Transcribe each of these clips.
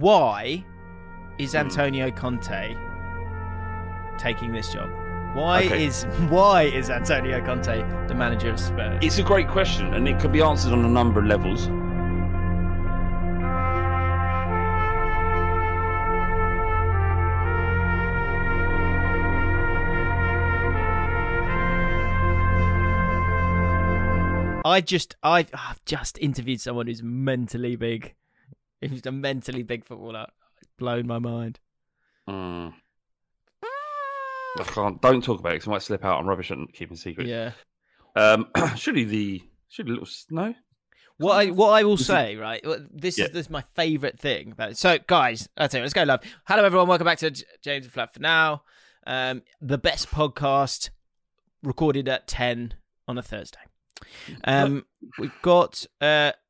Why is Antonio Conte taking this job? Why is Antonio Conte the manager of Spurs? It's a great question, and it can be answered on a number of levels. I've just interviewed someone who's mentally big. He's a mentally big footballer. It's blown my mind. I can't. Don't talk about it because I might slip out. I'm rubbish at keeping secrets. Yeah. No. What I will say, right? This is my favourite thing about it. So, guys, that's it. Let's go live. Hello, everyone. Welcome back to James and Flat for now. The best podcast recorded at 10 on a Thursday. We've got.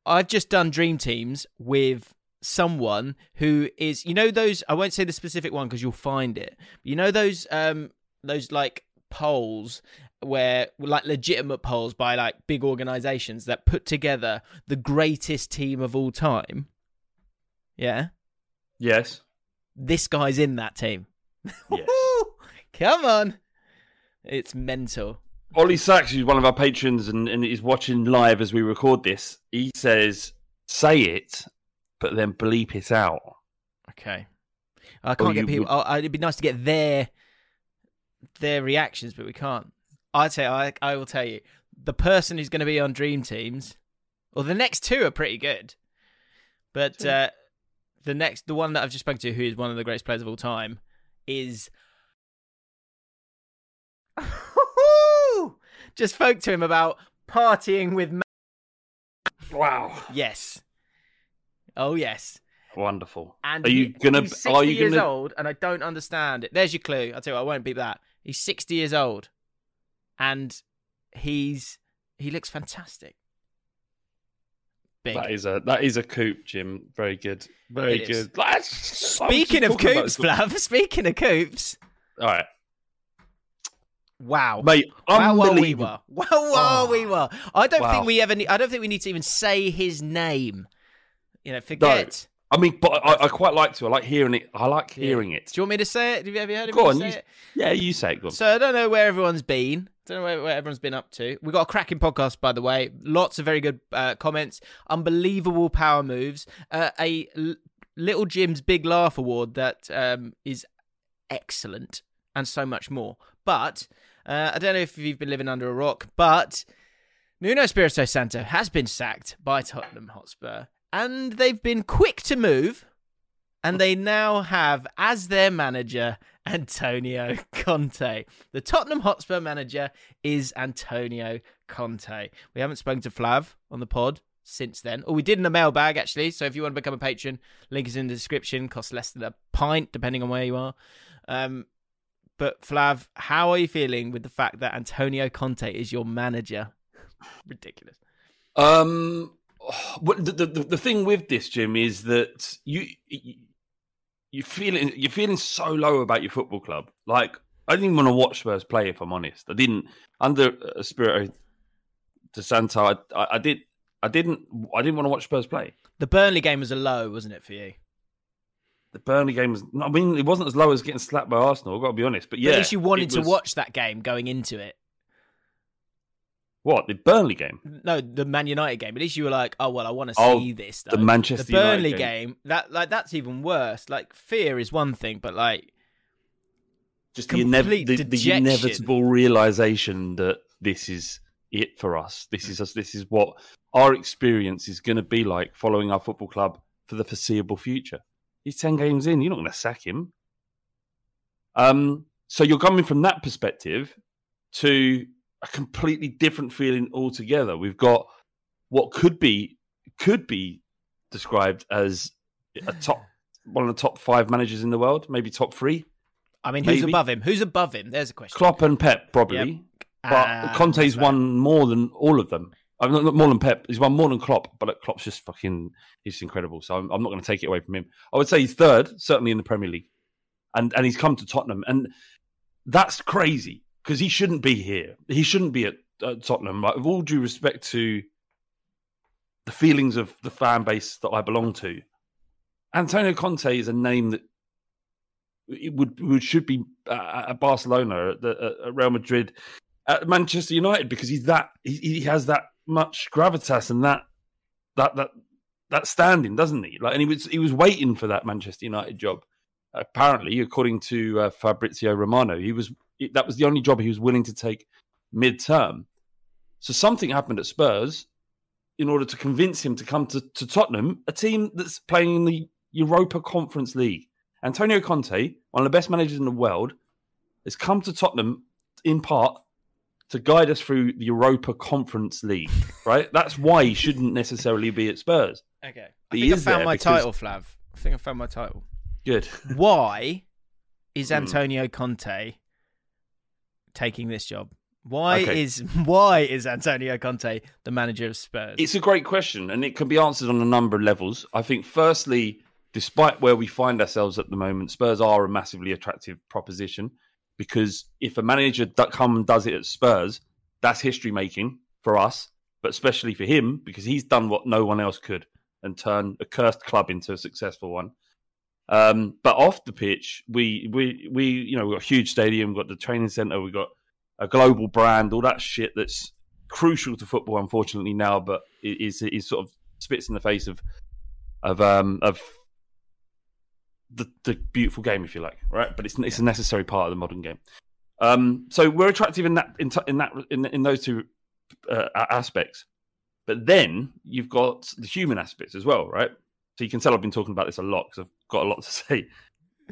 I've just done Dream Teams with someone who is, you know, those, I won't say the specific one because you'll find it. You know, those like polls where like legitimate polls by like big organizations that put together the greatest team of all time. Yeah. Yes. This guy's in that team. Yes. Come on. It's mental. Ollie Sachs, who's one of our patrons and is watching live as we record this, he says, say it, but then bleep it out. Okay. I can't get people... it'd be nice to get their reactions, but we can't. I will tell you, the person who's going to be on Dream Teams... Well, the next two are pretty good. But the one that I've just spoken to, who is one of the greatest players of all time, is... Just spoke to him about partying with... Wow. Yes. Oh, yes. Wonderful. And he's 60 years old, and I don't understand it. There's your clue. I'll tell you what, I won't beep that. He's 60 years old, and he looks fantastic. Big. That is a coup, Jim. Very good. Very good. Speaking of coops... All right. Wow, mate! Unbelievable! Wow. I don't think we need to even say his name. You know, forget. No. I mean, but I quite like to. I like hearing it. Do you want me to say it? Have you ever heard of me say it? Yeah, you say it. Go on. So I don't know where everyone's been. Don't know where everyone's been up to. We've got a cracking podcast, by the way. Lots of very good comments. Unbelievable power moves. Little Jim's Big Laugh Award that is excellent, and so much more. But I don't know if you've been living under a rock, but Nuno Espirito Santo has been sacked by Tottenham Hotspur, and they've been quick to move, and they now have as their manager Antonio Conte. The Tottenham Hotspur manager is Antonio Conte. We haven't spoken to Flav on the pod since then. Or we did in a mailbag, actually, so if you want to become a patron, link is in the description. Costs less than £1, depending on where you are. But Flav, how are you feeling with the fact that Antonio Conte is your manager? Ridiculous. The thing with this, Jim, is that you're feeling so low about your football club. Like, I didn't even want to watch Spurs play, if I'm honest. I didn't under Espirito Santo. I didn't want to watch Spurs play. The Burnley game was a low, wasn't it, for you? The Burnley game was... I mean, it wasn't as low as getting slapped by Arsenal, I've got to be honest. But yeah, at least you wanted to watch that game going into it. What, the Burnley game? No, the Man United game. At least you were like, oh, well, I want to see this. Though. The Manchester United game. The Burnley game, that's even worse. Like, fear is one thing, but like... Just the inevitable realisation that this is it for us. This is us. This is what our experience is going to be like following our football club for the foreseeable future. He's 10 games in. You're not going to sack him. So you're coming from that perspective to a completely different feeling altogether. We've got what could be described as one of the top 5 managers in the world, maybe top 3. I mean, maybe. Who's above him? Who's above him? There's a question. Klopp and Pep, probably. Yep. But Conte's won more than all of them. I'm not more than Pep. He's won more than Klopp, but Klopp's just he's incredible. So I'm not going to take it away from him. I would say he's third, certainly in the Premier League. And he's come to Tottenham. And that's crazy because he shouldn't be here. He shouldn't be at Tottenham. Like, with all due respect to the feelings of the fan base that I belong to, Antonio Conte is a name that it should be at Barcelona, at Real Madrid, at Manchester United, because he's that he has that much gravitas and that standing, doesn't he? Like, and he was waiting for that Manchester United job. Apparently, according to Fabrizio Romano, that was the only job he was willing to take mid-term. So something happened at Spurs in order to convince him to come to Tottenham, a team that's playing in the Europa Conference League. Antonio Conte, one of the best managers in the world, has come to Tottenham in part to guide us through the Europa Conference League, right? That's why he shouldn't necessarily be at Spurs. Okay. I think I found my title. Good. Why is Antonio Conte taking this job? Why is Antonio Conte the manager of Spurs? It's a great question, and it can be answered on a number of levels. I think, firstly, despite where we find ourselves at the moment, Spurs are a massively attractive proposition because if a manager comes and does it at Spurs, that's history-making for us, but especially for him because he's done what no one else could and turn a cursed club into a successful one. But off the pitch, we got a huge stadium, we've got the training centre, we've got a global brand, all that shit that's crucial to football, unfortunately now, but it sort of spits in the face of the beautiful game, if you like, right? But it's a necessary part of the modern game. So we're attractive in those two aspects, but then you've got the human aspects as well, right? So you can tell I've been talking about this a lot because I've got a lot to say.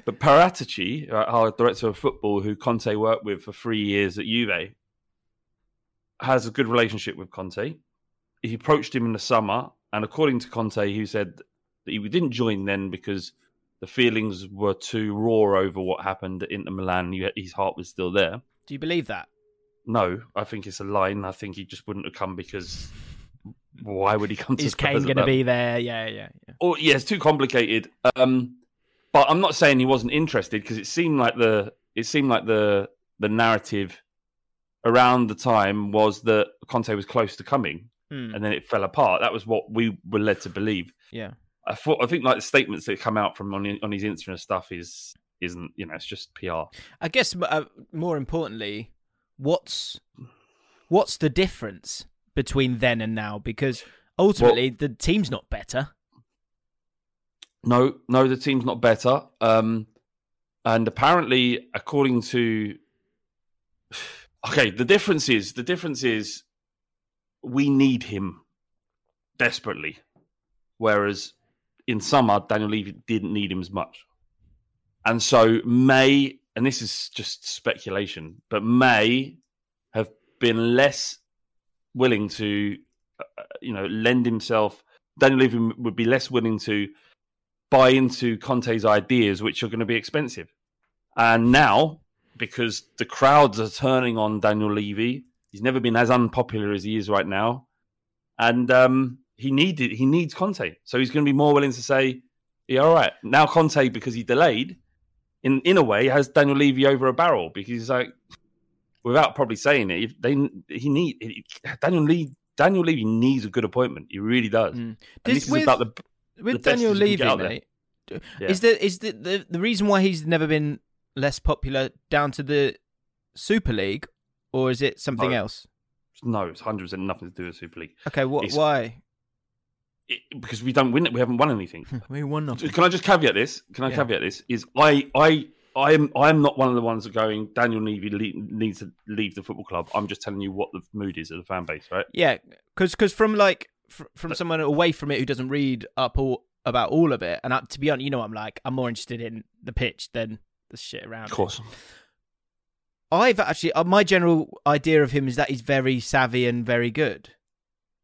But Paratici, our director of football, who Conte worked with for 3 years at Juve, has a good relationship with Conte. He approached him in the summer, and according to Conte, he said that he didn't join then because the feelings were too raw over what happened at Inter Milan. His heart was still there. Do you believe that? No, I think it's a lie. I think he just wouldn't have come because... Why would he come to Spurs? Is Kane going to be there? Yeah. Or yeah, it's too complicated. But I'm not saying he wasn't interested because it seemed like the narrative around the time was that Conte was close to coming, and then it fell apart. That was what we were led to believe. Yeah, I think like the statements that come out from on his Instagram and stuff isn't it's just PR. I guess more importantly, what's the difference between then and now, because ultimately the team's not better. No, the team's not better. And apparently, according to... Okay, the difference is we need him desperately. Whereas in summer, Daniel Levy didn't need him as much. And so may, and this is just speculation, but may have been less... willing to, lend himself. Daniel Levy would be less willing to buy into Conte's ideas, which are going to be expensive. And now, because the crowds are turning on Daniel Levy, he's never been as unpopular as he is right now, and he needs Conte, so he's going to be more willing to say, "Yeah, all right." Now Conte, because he delayed, in a way, has Daniel Levy over a barrel because he's like. Without probably saying it, Daniel Levy needs a good appointment. He really does. Mm. With Daniel Levy, mate, is the reason why he's never been less popular down to the Super League, or is it something else? No, it's 100% nothing to do with the Super League. Okay, why? Because we don't win it. We haven't won anything. We won nothing. Can I just caveat this? Is I am not one of the ones that are going, Daniel Levy needs to leave the football club. I'm just telling you what the mood is of the fan base, right? Yeah, because from someone away from it who doesn't read up all about all of it, and to be honest, you know, I'm more interested in the pitch than the shit around. Of course. I've actually, my general idea of him is that he's very savvy and very good.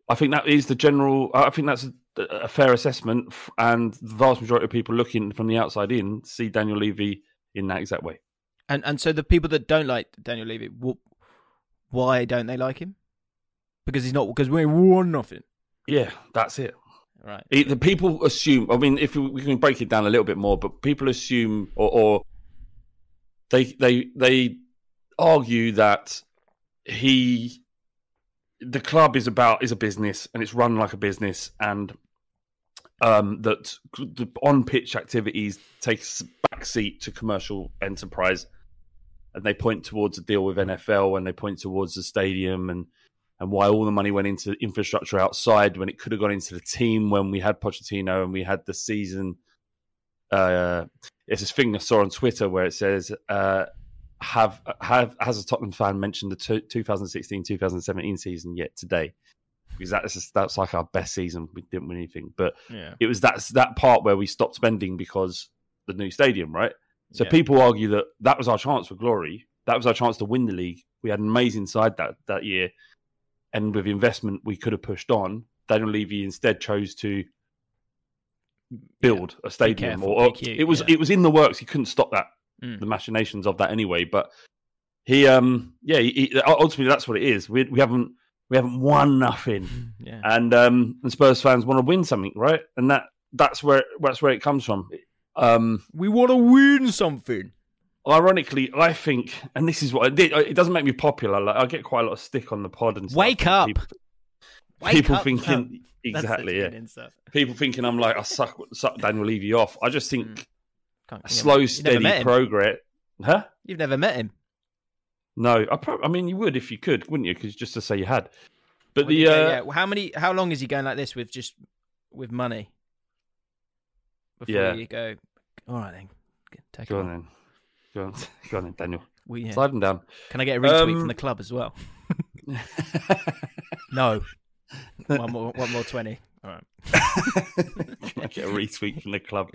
I think that is the general, I think that's a fair assessment, and the vast majority of people looking from the outside in see Daniel Levy in that exact way. And so the people that don't like Daniel Levy, why don't they like him? Because he's not, because we won nothing. Yeah, that's it. Right. The people assume, I mean, if we can break it down a little bit more, but people assume or they argue that the club is a business, and it's run like a business, and that the on-pitch activities takes backseat to commercial enterprise, and they point towards a deal with NFL, and they point towards the stadium, and why all the money went into infrastructure outside when it could have gone into the team when we had Pochettino and we had the season. It's this thing I saw on Twitter where it says, has a Tottenham fan mentioned the 2016-2017 season yet today? Because that's like our best season. We didn't win anything, but it was that part where we stopped spending because the new stadium, right? So people argue that was our chance for glory. That was our chance to win the league. We had an amazing side that year, and with investment, we could have pushed on. Daniel Levy instead chose to build a stadium. It was in the works. He couldn't stop that. The machinations of that anyway, but he ultimately that's what it is. We haven't won nothing, and Spurs fans want to win something, right? And that's where it comes from. We want to win something. Ironically, I think, and this is what it doesn't make me popular. Like, I get quite a lot of stick on the pod and stuff. Wake up. People thinking I'm like I suck Daniel Levy off. I just think. Slow, steady progress. Huh? You've never met him? No. I mean, you would if you could, wouldn't you? Because just to say you had. But how long is he going like this with money? Before you go, all right then. Go on then, Daniel. Slide him down. Can I get a retweet from the club as well? No. One more 20. All right. Can I get a retweet from the club?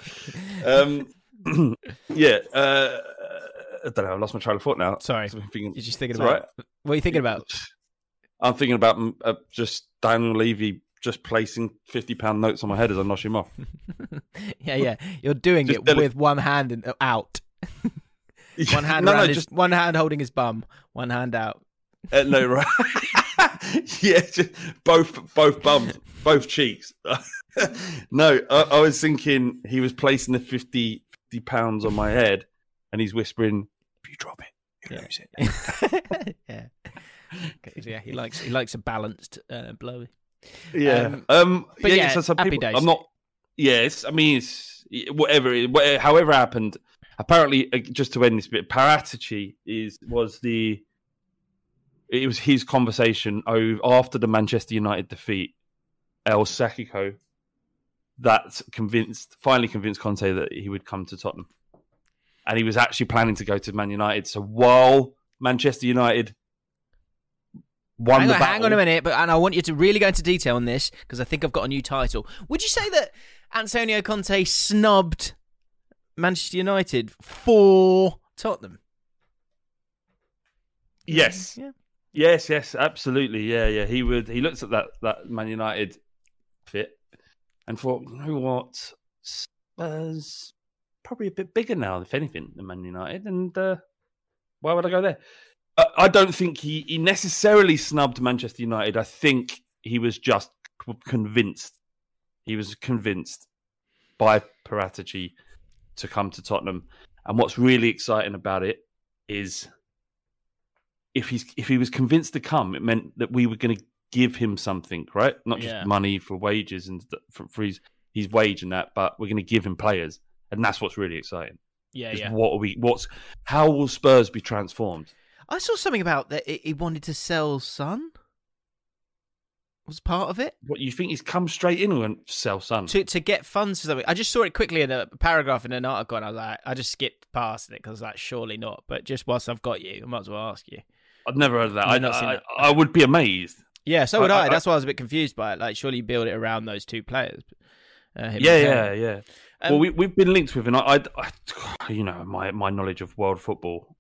I don't know. I lost my train of thought now. Sorry. You're just thinking about it. What are you thinking about? I'm thinking about just Daniel Levy just placing £50 notes on my head as I nosh him off. Yeah. You're doing it with one hand out. One hand one hand holding his bum, one hand out. No, right. Yeah, just both bums, both cheeks. No, I was thinking he was placing the £50 on my head, and he's whispering, "If you drop it, you lose it." Yeah, he likes a balanced blow. Yeah, so happy days. I'm not. Yes, I mean it's whatever. However happened. Apparently, just to end this bit, Paratici was the. It was his conversation after the Manchester United defeat, El Sacico, that finally convinced Conte that he would come to Tottenham. And he was actually planning to go to Man United. So while Manchester United won the battle... Hang on a minute, and I want you to really go into detail on this, because I think I've got a new title. Would you say that Antonio Conte snubbed Manchester United for Tottenham? Yes. Yeah. Yes, absolutely. Yeah. He would. He looked at that Man United fit and thought, you know what, Spurs probably a bit bigger now, if anything, than Man United, and why would I go there? I don't think he necessarily snubbed Manchester United. I think he was just convinced. He was convinced by Paratici to come to Tottenham, and what's really exciting about it is. If he was convinced to come, it meant that we were going to give him something, right? Not just money for wages and for his wage and that, but we're going to give him players, and that's what's really exciting. Yeah. How will Spurs be transformed? I saw something about that he wanted to sell Son. was part of it. What, you think he's come straight in and sell Son? To get funds for something. I just saw it quickly in a paragraph in an article, and I was like, I just skipped past it because I was like, surely not. But just whilst I've got you, I might as well ask you. I've never heard of that. I've not seen that. I would be amazed. Yeah, so would I. That's why I was a bit confused by it. Like, surely you build it around those two players. Yeah. Well, we've been linked with, and I you know, my knowledge of world football.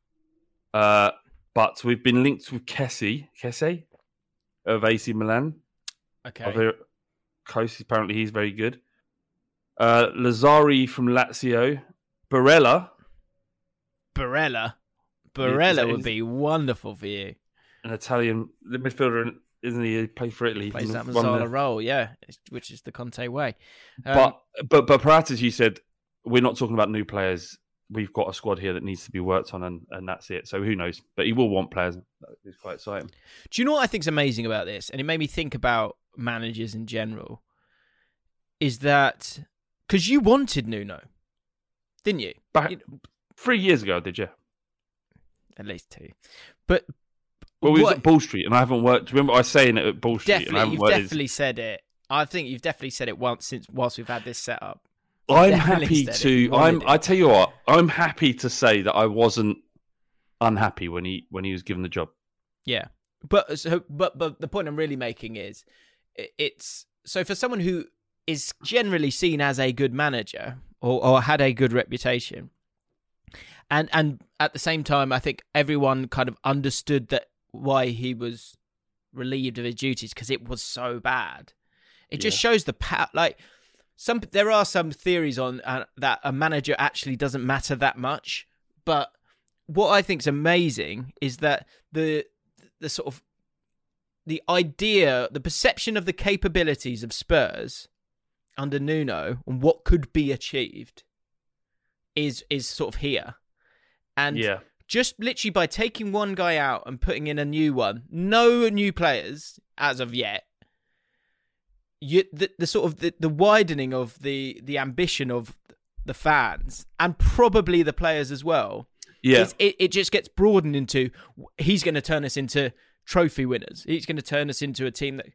But we've been linked with Kessie of AC Milan. Okay. Coast, apparently he's very good. Lazzari from Lazio. Barella would be wonderful for you. An Italian midfielder, isn't he? He played for Italy. Plays that Mazzala role, yeah, which is the Conte way. But Paratici, you said, we're not talking about new players. We've got a squad here that needs to be worked on, and that's it. So who knows? But he will want players. It's quite exciting. Do you know what I think is amazing about this? And it made me think about managers in general. Is that because you wanted Nuno, didn't you? Back 3 years ago, did you? At least two. But... Well, we was at Ball Street, and I haven't worked. Remember, I was saying it at Ball Street, and I haven't worked. You've definitely said it. I think you've definitely said it once since whilst we've had this set up. I'm happy to. I tell you what. I'm happy to say that I wasn't unhappy when he was given the job. Yeah, but the point I'm really making is, it's so for someone who is generally seen as a good manager or had a good reputation, and at the same time, I think everyone kind of understood that why he was relieved of his duties because it was so bad. It just shows the power. Like. There are some theories on that a manager actually doesn't matter that much, but what I think is amazing is that the sort of the idea, the perception of the capabilities of Spurs under Nuno and what could be achieved is sort of here, and just literally by taking one guy out and putting in a new one, no new players as of yet. The widening of the ambition of the fans and probably the players as well. Yeah, it just gets broadened into he's going to turn us into trophy winners. He's going to turn us into a team that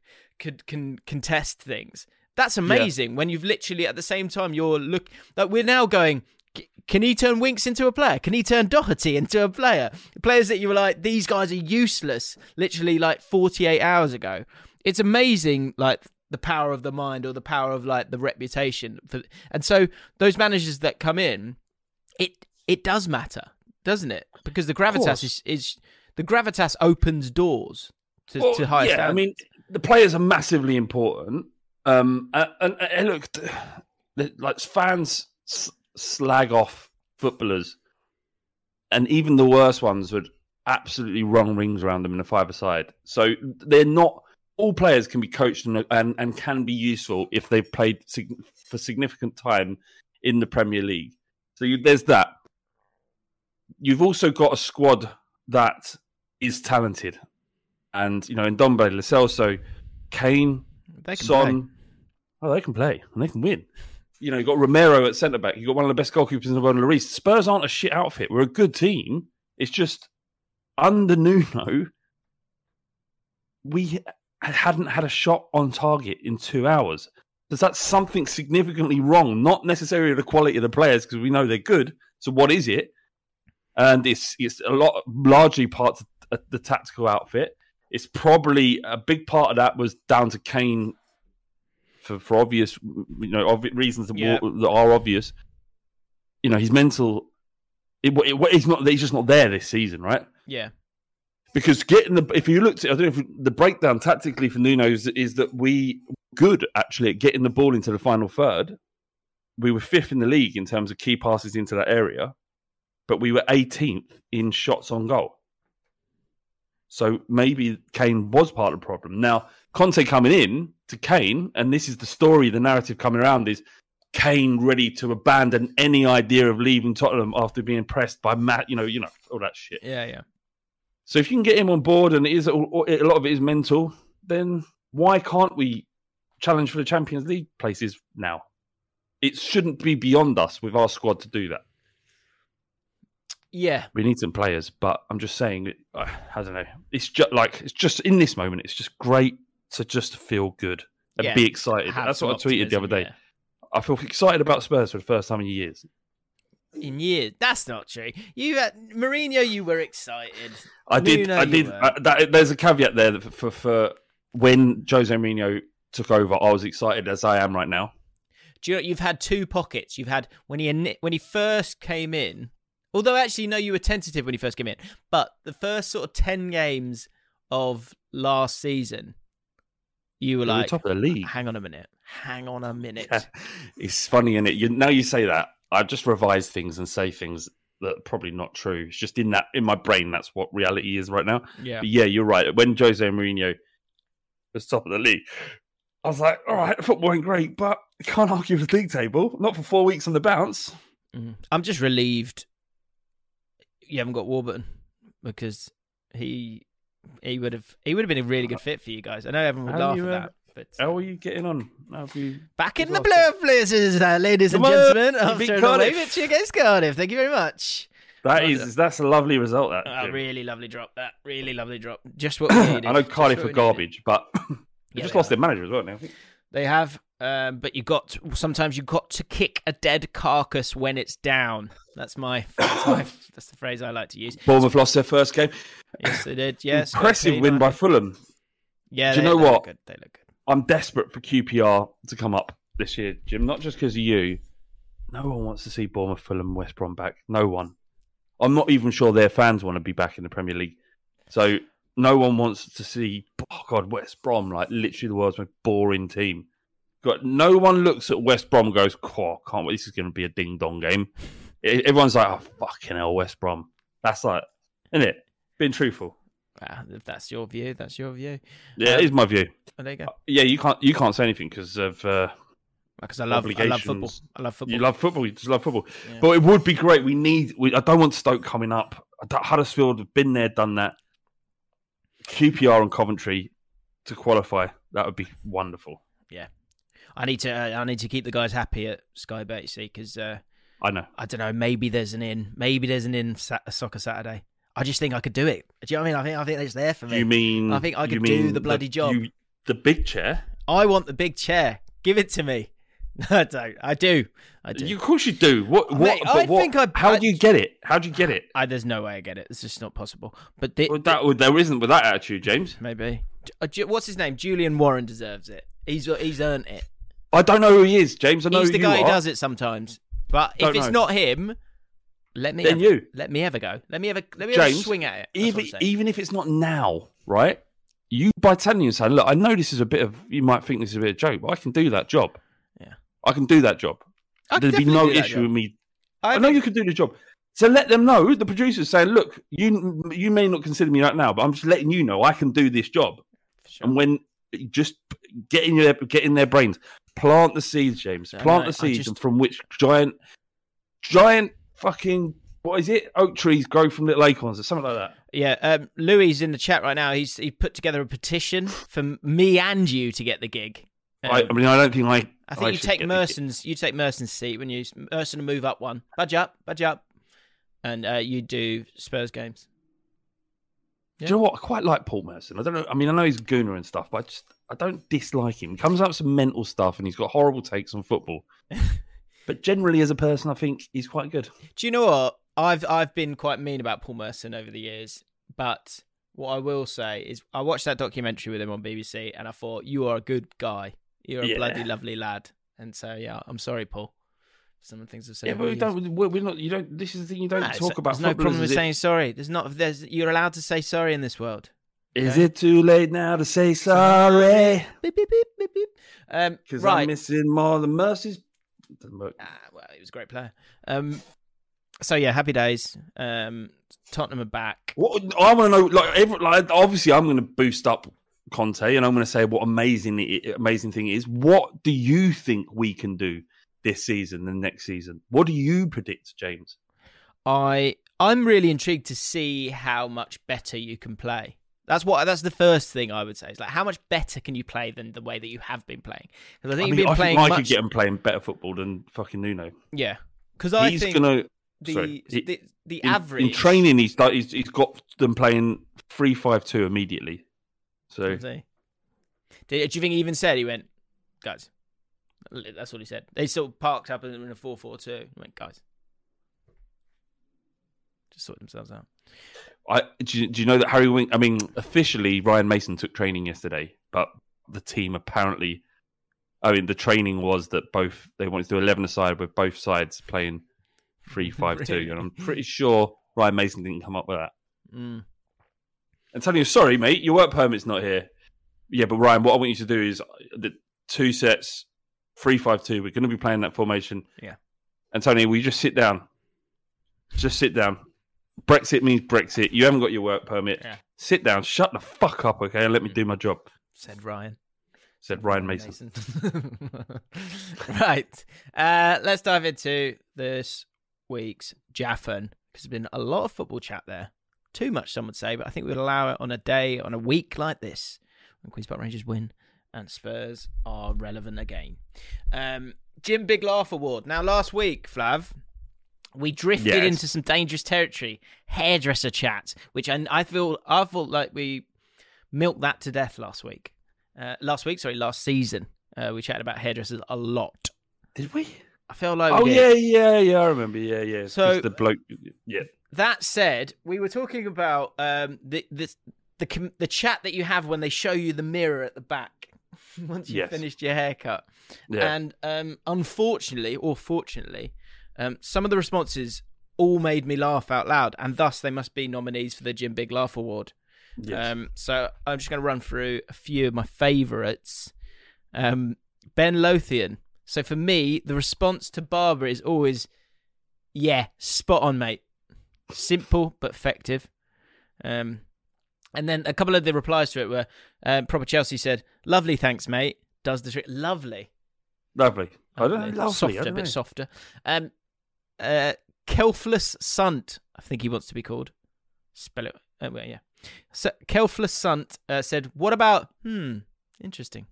can contest things. That's amazing. When you've literally at the same time we're now going. Can he turn Winks into a player? Can he turn Doherty into a player? Players that you were like, these guys are useless. Literally like 48 hours ago. It's amazing. Like. The power of the mind or the power of like the reputation. And so those managers that come in, it does matter, doesn't it? Because the gravitas is opens doors to higher standards. Yeah, I mean, the players are massively important. And look, like fans slag off footballers and even the worst ones would absolutely run rings around them in a five-a-side. So they're not... All players can be coached and can be useful if they've played for significant time in the Premier League. So there's that. You've also got a squad that is talented. And, you know, Ndombele, Lo Celso, Kane, Son. Oh, they can play and they can win. You know, you've got Romero at centre-back. You've got one of the best goalkeepers in the world, Lloris. Spurs aren't a shit outfit. We're a good team. It's just under Nuno, I hadn't had a shot on target in 2 hours. Because that's something significantly wrong. Not necessarily the quality of the players, because we know they're good. So what is it? And it's a lot, largely part of the tactical outfit. It's probably a big part of that was down to Kane for obvious, you know, reasons that are obvious. You know, his mental. He's just not there this season, right? Yeah. Because if you looked at, I don't know if the breakdown tactically for Nuno is that we were good actually at getting the ball into the final third. We were fifth in the league in terms of key passes into that area, but we were 18th in shots on goal. So maybe Kane was part of the problem. Now, Conte coming in to Kane, and this is the story, the narrative coming around is Kane ready to abandon any idea of leaving Tottenham after being pressed by Matt, you know, all that shit. Yeah, yeah. So if you can get him on board and a lot of it is mental, then why can't we challenge for the Champions League places now? It shouldn't be beyond us with our squad to do that. Yeah. We need some players, but I'm just saying, I don't know. It's just in this moment, it's just great to just feel good and be excited. That's what I tweeted the other day. Yeah. I feel excited about Spurs for the first time in years. In years, that's not true. You, Mourinho, you were excited. I did. There's a caveat there that for when Jose Mourinho took over, I was excited as I am right now. Do you know, you've had two pockets. You've had when he first came in. Although, actually, no, you were tentative when he first came in. But the first sort of 10 games of last season, you were like, top of the league. Hang on a minute. Yeah. It's funny, isn't it? Now you say that, I just revise things and say things that are probably not true. It's just in my brain, that's what reality is right now. Yeah, but yeah, you're right. When Jose Mourinho was top of the league, I was like, all right, football ain't great, but I can't argue with the league table. Not for 4 weeks on the bounce. Mm. I'm just relieved you haven't got Warburton, because he would have been a really good fit for you guys. I know everyone would laugh at that. But how are you getting on? Back in the blue places, ladies and gentlemen. After an away victory against Cardiff. Thank you very much. That's a lovely result. Really lovely drop. Just what we needed. I know Cardiff are garbage, but they just lost their manager as well now. I think. They have. But sometimes you've got to kick a dead carcass when it's down. That's the phrase I like to use. Bournemouth lost their first game. Yes, they did. Yes, impressive win by Fulham. Yeah, do you know what? They look good. I'm desperate for QPR to come up this year, Jim. Not just because of you. No one wants to see Bournemouth, Fulham, West Brom back. No one. I'm not even sure their fans want to be back in the Premier League. So no one wants to see. Oh God, West Brom, like literally the world's most boring team. God, no one looks at West Brom and goes, oh, can't wait, this is going to be a ding-dong game. Everyone's like, oh, fucking hell, West Brom. That's like, isn't it? Being truthful. If that's your view, that's your view. Yeah, it is my view. Oh, there you go. Yeah, you can't say anything because of because I love football. You love football. You just love football. Yeah. But it would be great. I don't want Stoke coming up. Huddersfield have been there, done that. QPR and Coventry to qualify. That would be wonderful. Yeah. I need to keep the guys happy at Sky Bet, you see, because I know. I don't know. Maybe there's an in. Maybe there's an in Soccer Saturday. I just think I could do it. Do you know what I mean? I think it's there for me. You mean? I think I could do the bloody job. The big chair. I want the big chair. Give it to me. No, I don't. I do. Of course you do. How do you get it? There's no way I get it. It's just not possible. But there isn't with that attitude, James. Maybe. What's his name? Julian Warren deserves it. He's earned it. I don't know who he is, James. I know he's the guy who does it sometimes. But if it's not him, let me have a swing at it. Even if it's not now, right? You by telling you saying, look, I know this is a bit of. You might think this is a bit of a joke, but I can do that job. Yeah, I can do that job. There'd be no issue with me. I know you can do the job. So let them know. The producer's saying, look, you may not consider me right now, but I'm just letting you know I can do this job. Sure. And when just get in their brains. Plant the seeds, James. And from which giant fucking, what is it? Oak trees grow from little acorns or something like that. Yeah. Louis in the chat right now. He put together a petition for me and you to get the gig. I don't think I think you take Merson's seat when you Merson move up one. Budge up. And you do Spurs games. Yeah. Do you know what? I quite like Paul Merson. I don't know. I mean, I know he's a gooner and stuff, but I don't dislike him. He comes up with some mental stuff and he's got horrible takes on football. But generally, as a person, I think he's quite good. Do you know what? I've been quite mean about Paul Merson over the years. But what I will say is I watched that documentary with him on BBC and I thought, you are a good guy. You're a bloody lovely lad. And so, yeah, I'm sorry, Paul. Some of the things I've said. Yeah, but we're not. This is the thing you don't talk about. There's no problem with saying sorry. You're allowed to say sorry in this world. Okay? Is it too late now to say sorry? Beep beep beep beep beep. Because I'm missing more than mercies. Well, he was a great player. So yeah, happy days. Tottenham are back. What I want to know, obviously, I'm going to boost up Conte, and I'm going to say what amazing thing it is. What do you think we can do this season and next season? What do you predict, James? I'm really intrigued to see how much better you can play. That's the first thing I would say. It's like, how much better can you play than the way that you have been playing? Because I could get him playing better football than fucking Nuno. Yeah, because the average in training he's got them playing 3-5-2 immediately. So Do you think he even said, he went, guys, that's what he said. They still parked up in a 4-4-2. He went, guys, just sort themselves out. Do you know that Harry Winks, I mean, officially Ryan Mason took training yesterday, but the team apparently, I mean, the training was that both, they wanted to do 11-a-side with both sides playing 3-5-2. Really? And I'm pretty sure Ryan Mason didn't come up with that. Mm. And telling you, sorry, mate, your work permit's not here. Yeah, but Ryan, what I want you to do is the 2 sets, 3-5-2. We're going to be playing that formation. Yeah. Antonio, will you just sit down? Just sit down. Brexit means Brexit. You haven't got your work permit. Yeah. Sit down. Shut the fuck up, okay? And let me do my job. Said Ryan. Said Ryan Mason. Right. Let's dive into this week's Jaffan, because there's been a lot of football chat there. Too much, some would say, but I think we would allow it on a day, on a week like this, when Queen's Park Rangers win and Spurs are relevant again. Jim Big Laugh Award. Now, last week, Flav, we drifted into some dangerous territory. Hairdresser chat, which I feel like we milked that to death last week. Last season. We chatted about hairdressers a lot. Did we? I feel like we did. I remember. Yeah. So the bloke. Yeah. That said, we were talking about the chat that you have when they show you the mirror at the back once you've finished your haircut. Yeah. And unfortunately, or fortunately, some of the responses all made me laugh out loud, and thus they must be nominees for the Jim Big Laugh Award. Yes. So I'm just going to run through a few of my favourites. Ben Lothian. So for me, the response to Barbara is always, yeah, spot on, mate. Simple but effective. And then a couple of the replies to it were, Proper Chelsea said, lovely, thanks, mate. Does the trick. Lovely. I don't know. Lovely. Softer. Kelfless Sunt, I think he wants to be called. Spell it. Yeah. So Kelfless Sunt said, what about, interesting.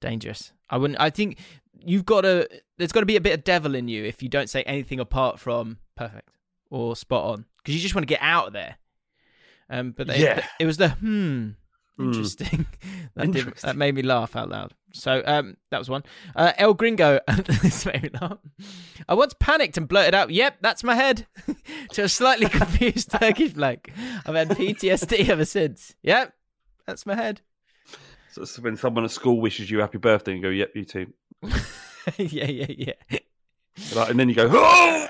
Dangerous. I think you've got to, there's got to be a bit of devil in you if you don't say anything apart from perfect or spot on, because you just want to get out of there. But it was the interesting. That made me laugh out loud. So that was one. El Gringo, this made me laugh. I once panicked and blurted out, "Yep, that's my head," to a slightly confused Turkish bloke. I've had PTSD ever since. Yep, that's my head. So it's when someone at school wishes you happy birthday and go, "Yep, you too." yeah. And then you go, "Oh!"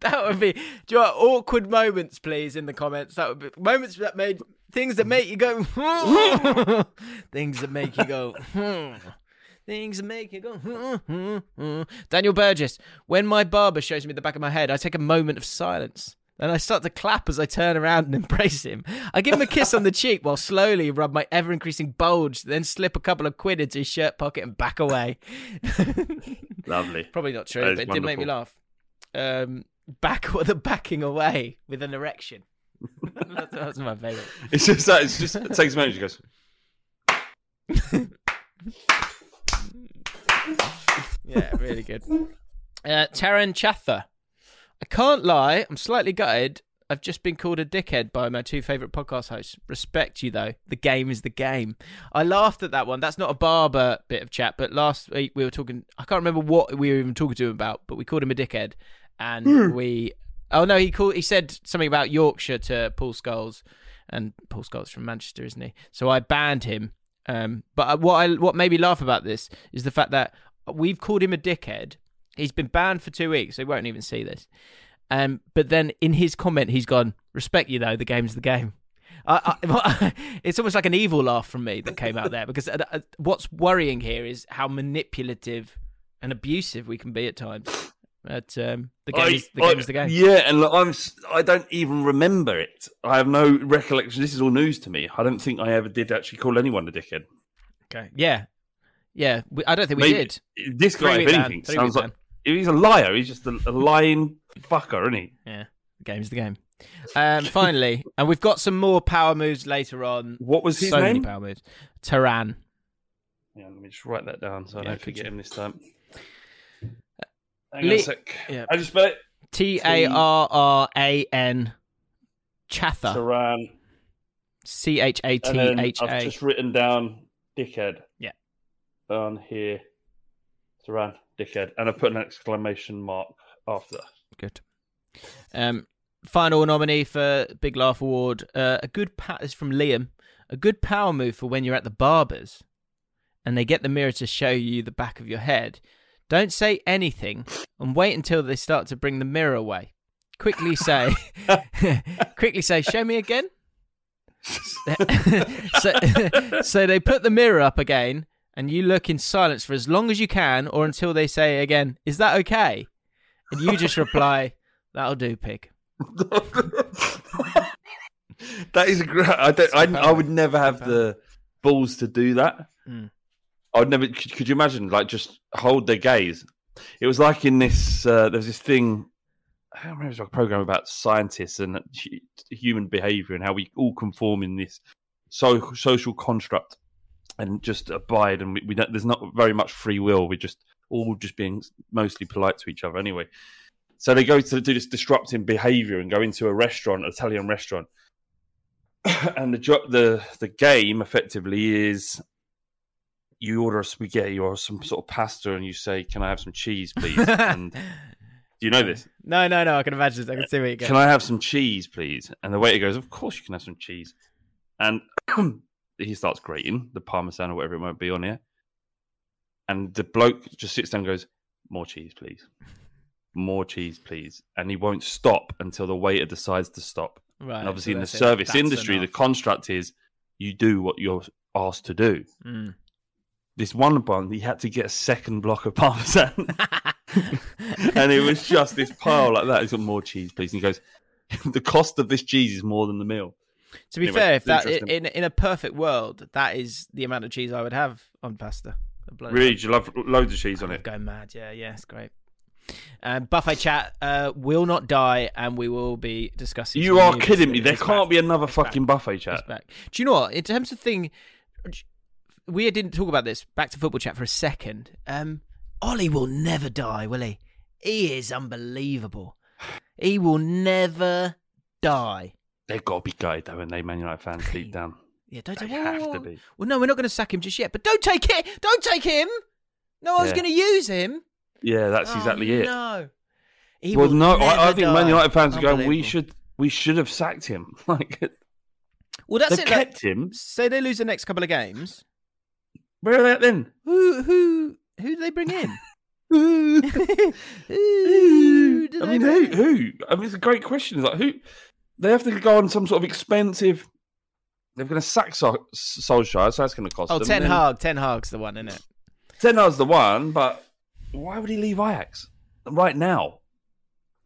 That would be, do you want awkward moments, please, in the comments? That would be moments that made things that make you go, things that make you go, things that make you go. Daniel Burgess, when my barber shows me the back of my head, I take a moment of silence and I start to clap as I turn around and embrace him. I give him a kiss on the cheek while slowly rub my ever increasing bulge, then slip a couple of quid into his shirt pocket and back away. Lovely. Probably not true, but it did make me laugh. Backing away with an erection. That's my favourite. It's just that. It's just it takes a moment. She goes. Yeah, really good. Taryn Chatha. I can't lie. I'm slightly gutted. I've just been called a dickhead by my 2 favourite podcast hosts. Respect you though. The game is the game. I laughed at that one. That's not a barber bit of chat, but last week we were talking. I can't remember what we were even talking to him about, but we called him a dickhead. And he said something about Yorkshire to Paul Scholes, and Paul Scholes from Manchester, isn't he? So I banned him. But what made me laugh about this is the fact that we've called him a dickhead. He's been banned for 2 weeks, so he won't even see this. But then in his comment, he's gone, respect you though, the game's the game. It's almost like an evil laugh from me that came out there, because what's worrying here is how manipulative and abusive we can be at times. But the game is the game. Yeah, and look, I don't even remember it. I have no recollection. This is all news to me. I don't think I ever did actually call anyone a dickhead. Okay. Yeah. I don't think we did. This guy, if anything, sounds like he's a liar. He's just a lying fucker, isn't he? Yeah. The game's the game. Finally, and we've got some more power moves later on. What was his name? So many power moves. Taran. Yeah, let me just write that down so I don't forget him this time. Hang on a sec. Yeah. How do you spell it? T-A-R-R-A-N. Chatha. Taran. Chatha. I've just written down dickhead. Yeah. On here. Duran, dickhead. And I put an exclamation mark after. Good. Final nominee for Big Laugh Award. This is from Liam. A good power move for when you're at the barber's and they get the mirror to show you the back of your head. Don't say anything and wait until they start to bring the mirror away. Quickly say, show me again. So they put the mirror up again and you look in silence for as long as you can or until they say again, is that okay? And you just reply, that'll do, pig. That is a great. I would never have the balls to do that. Mm. I would never. Could you imagine? Like, just hold their gaze. It was like in this. There's this thing. I don't remember, it was a program about scientists and human behavior and how we all conform in this social construct and just abide. And we don't, there's not very much free will. We're just all just being mostly polite to each other anyway. So they go to do this disrupting behaviour and go into a restaurant, an Italian restaurant. And the game effectively is you order a spaghetti or some sort of pasta and you say, can I have some cheese, please? And do you know this? No. I can imagine this. I can see where you go. Can I have some cheese, please? And the waiter goes, of course you can have some cheese. And he starts grating the Parmesan or whatever it might be on here. And the bloke just sits down and goes, more cheese, please. More cheese, please. And he won't stop until the waiter decides to stop. Right, and obviously, so in the service industry, enough. The construct is you do what you're asked to do. Mm. This one bun, he had to get a second block of Parmesan. And it was just this pile like that. He's got more cheese, please. And he goes, the cost of this cheese is more than the meal. To be fair, if that in a perfect world, that is the amount of cheese I would have on pasta. Really? Do you love loads of cheese on it? Go mad. Yeah, it's great. Buffet chat will not die, and we will be discussing. You are kidding me! There can't be another fucking buffet chat. Do you know what? In terms of thing, we didn't talk about this. Back to football chat for a second. Ollie will never die, will he? He is unbelievable. He will never die. They've got to be gutted when they Man United fans deep down. Yeah, don't take have to be. Well, no, we're not going to sack him just yet. But don't take it. Don't take him. No, I was going to use him. Yeah, that's exactly it. No, I think Man United fans are going, we should have sacked him. Like, well, that's it. Kept him. Say they lose the next couple of games. Where are they at then? Who do they bring in? Who? I mean, it's a great question. It's like who? They have to go on some sort of expensive. They're going to sack Solskjaer, so that's going to cost them. Ten Hag. Ten Hag's the one, isn't it? Ten Hag's the one, but. Why would he leave Ajax right now?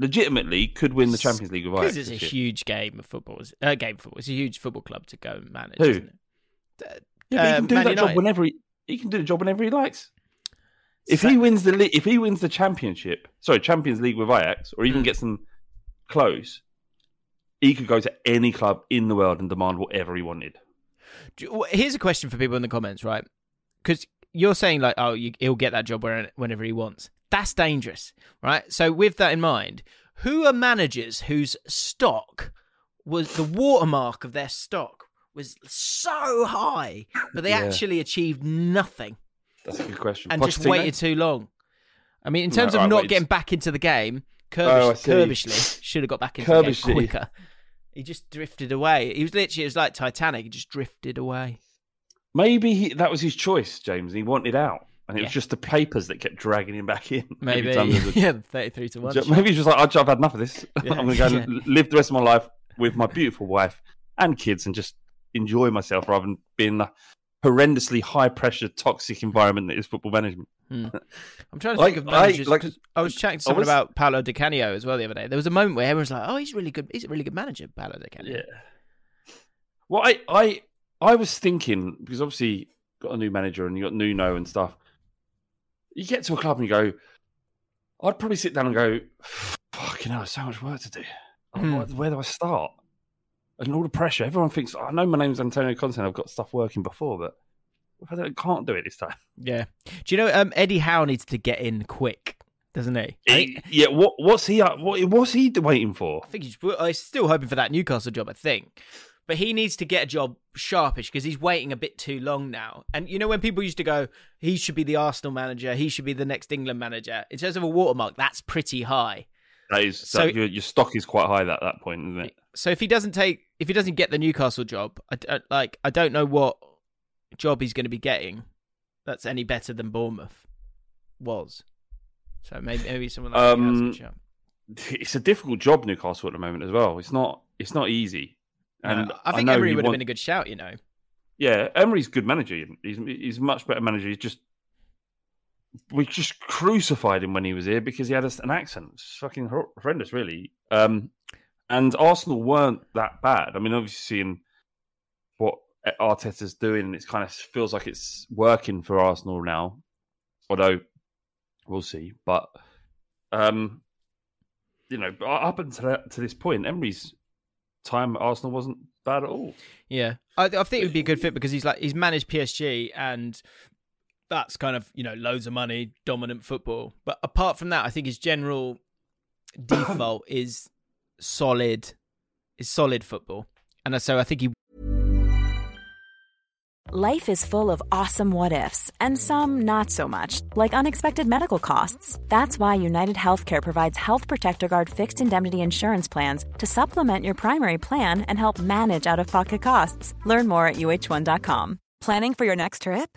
Legitimately, could win the Champions League with Ajax. Because it's a huge game of football. It's a huge football club to go and manage. Who? Isn't it? Yeah, but he can do Man that United. Job whenever he can do the job whenever he likes. If he wins the Champions League with Ajax, or even gets them close, he could go to any club in the world and demand whatever he wanted. Here's a question for people in the comments, right? Because. You're saying like, oh, he'll get that job whenever he wants. That's dangerous, right? So with that in mind, who are managers whose stock was the watermark of their stock was so high, but they actually achieved nothing? That's a good question. And just waited too long. I mean, in terms of not getting back into the game, Kurbishly should have got back into the game quicker. He just drifted away. It was like Titanic. He just drifted away. Maybe that was his choice, James. And he wanted out, and it was just the papers that kept dragging him back in. Maybe, 33-1. Maybe he's just like, I've had enough of this. Yeah. I'm going to go and live the rest of my life with my beautiful wife and kids, and just enjoy myself rather than being in the horrendously high-pressure, toxic environment that is football management. I'm trying to think of managers. I was chatting to someone about Paolo Di Canio as well the other day. There was a moment where everyone was like, "Oh, he's really good. He's a really good manager, Paolo Di Canio." Yeah. Well, I was thinking, because obviously got a new manager and you got Nuno and stuff. You get to a club and you go, I'd probably sit down and go, fucking hell, so much work to do. Where do I start? And all the pressure. Everyone thinks, I know my name's Antonio Conte. I've got stuff working before, but I can't do it this time. Yeah. Do you know Eddie Howe needs to get in quick, doesn't he? What's he waiting for? I think he's still hoping for that Newcastle job, I think. But he needs to get a job sharpish because he's waiting a bit too long now. And you know, when people used to go, he should be the Arsenal manager, he should be the next England manager, in terms of a watermark, that's pretty high. That is, so that, your stock is quite high at that point, isn't it? So if he doesn't get the Newcastle job, I don't know what job he's going to be getting that's any better than Bournemouth was. So maybe someone like Newcastle. It's a difficult job, Newcastle, at the moment as well. It's not easy. And I think Emery would have been a good shout, you know. Yeah, Emery's a good manager. He's a much better manager. We just crucified him when he was here because he had an accent. It's fucking horrendous, really. And Arsenal weren't that bad. I mean, obviously, seeing what Arteta's doing, it kind of feels like it's working for Arsenal now. Although, we'll see. But, you know, up until to this point, Emery's time at Arsenal wasn't bad at all. Yeah, I think it would be a good fit because he's managed PSG and that's kind of, you know, loads of money, dominant football. But apart from that, I think his general default is solid football. And so I think he... Life is full of awesome what-ifs, and some not so much, like unexpected medical costs. That's why United Healthcare provides Health Protector Guard fixed indemnity insurance plans to supplement your primary plan and help manage out-of-pocket costs. Learn more at UH1.com. Planning for your next trip?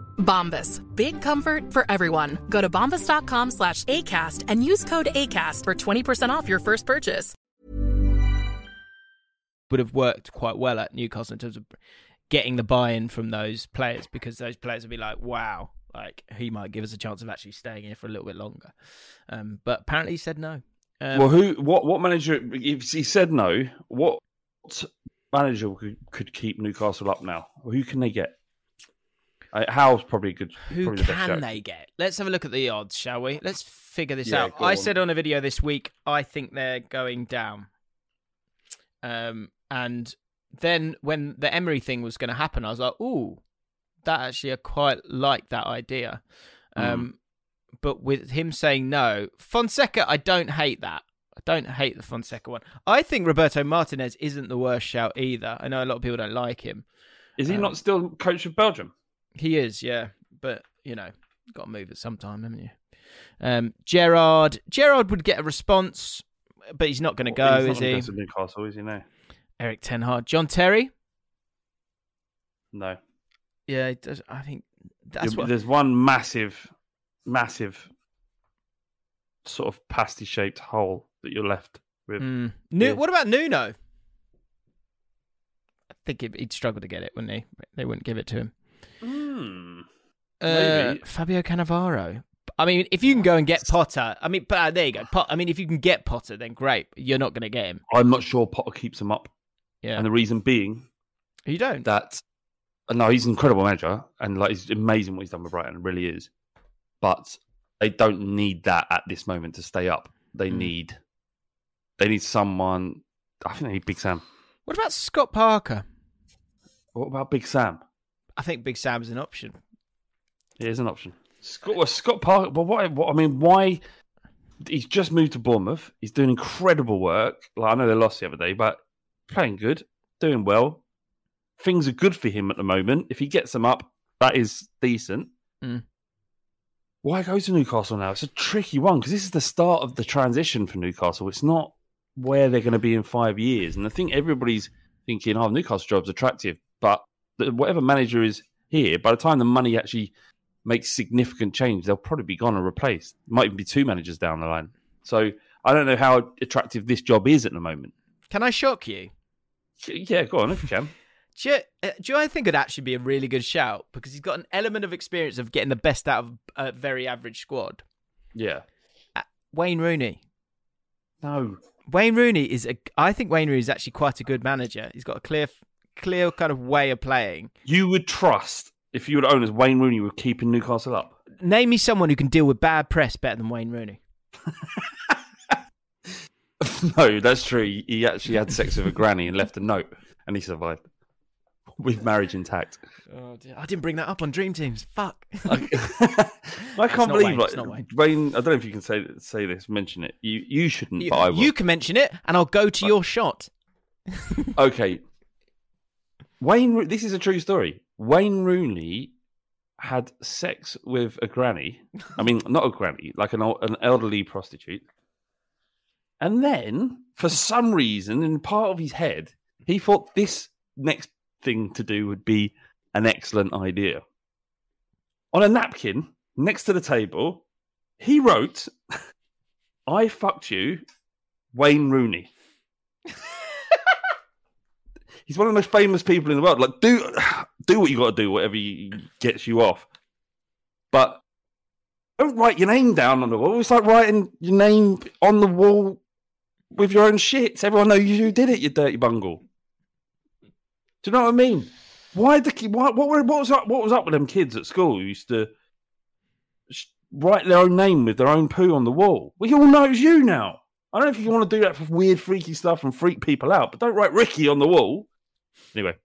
Bombas. Big comfort for everyone. Go to bombas.com/ACAST and use code ACAST for 20% off your first purchase. Would have worked quite well at Newcastle in terms of getting the buy-in from those players, because those players would be like, wow, like he might give us a chance of actually staying here for a little bit longer. But apparently he said no. Well, what manager, if he said no, what manager could keep Newcastle up now? Who can they get? Howe's probably good. Who can they get? Let's have a look at the odds, shall we? Let's figure this out. I said on a video this week, I think they're going down. And then when the Emery thing was going to happen, I was like, ooh, that actually I quite like that idea. But with him saying no, Fonseca, I don't hate that. I don't hate the Fonseca one. I think Roberto Martinez isn't the worst shout either. I know a lot of people don't like him. Is he not still coach of Belgium? He is, yeah. But, you know, you've got to move at some time, haven't you? Gerrard would get a response, but he's not going to go, is he? He's not going to Newcastle, is he now? Erik ten Hag. John Terry? No. Yeah, I think that's what... There's one massive sort of pasty-shaped hole that you're left with. What about Nuno? I think he'd struggle to get it, wouldn't he? They wouldn't give it to him. Maybe. Fabio Cannavaro. I mean, if you can go and get Potter, I mean, but there you go. I mean, if you can get Potter, then great. You're not going to get him. I'm not sure Potter keeps him up. Yeah, and the reason being, you don't. No, he's an incredible manager, and like it's amazing what he's done with Brighton. It really is. But they don't need that at this moment to stay up. They need someone. I think they need Big Sam. What about Scott Parker? What about Big Sam? I think Big Sam's an option. It is an option. Scott Parker. But what? I mean, why? He's just moved to Bournemouth. He's doing incredible work. Like I know they lost the other day, but playing good, doing well. Things are good for him at the moment. If he gets them up, that is decent. Why go to Newcastle now? It's a tricky one because this is the start of the transition for Newcastle. It's not where they're going to be in 5 years. And I think everybody's thinking, oh, Newcastle job's attractive. But whatever manager is here, by the time the money actually make significant change, they'll probably be gone and replaced. Might even be two managers down the line. So I don't know how attractive this job is at the moment. Can I shock you? Yeah, go on if you can. Do you I think it'd actually be a really good shout because he's got an element of experience of getting the best out of a very average squad. Yeah. Wayne Rooney. No. Wayne Rooney is a... I think Wayne Rooney is actually quite a good manager. He's got a clear kind of way of playing. You would trust, if you were owners, Wayne Rooney would keep Newcastle up. Name me someone who can deal with bad press better than Wayne Rooney. No, that's true. He actually had sex with a granny and left a note, and he survived with marriage intact. Oh, dear. I didn't bring that up on Dream Teams. Fuck. I can't believe Wayne. I don't know if you can say this. Mention it. You shouldn't. But I will. You can mention it, and I'll go to your shot. Okay. Wayne. This is a true story. Wayne Rooney had sex with a granny. I mean, not a granny, like an elderly prostitute. And then, for some reason, in part of his head, he thought this next thing to do would be an excellent idea. On a napkin next to the table, he wrote, "I fucked you, Wayne Rooney." He's one of the most famous people in the world. Like, do what you got to do, whatever gets you off. But don't write your name down on the wall. It's like writing your name on the wall with your own shit. Everyone knows you did it, you dirty bungle. Do you know what I mean? What was up with them kids at school who used to write their own name with their own poo on the wall? Well, you all know it's you now. I don't know if you want to do that for weird, freaky stuff and freak people out, but don't write Ricky on the wall. Anyway.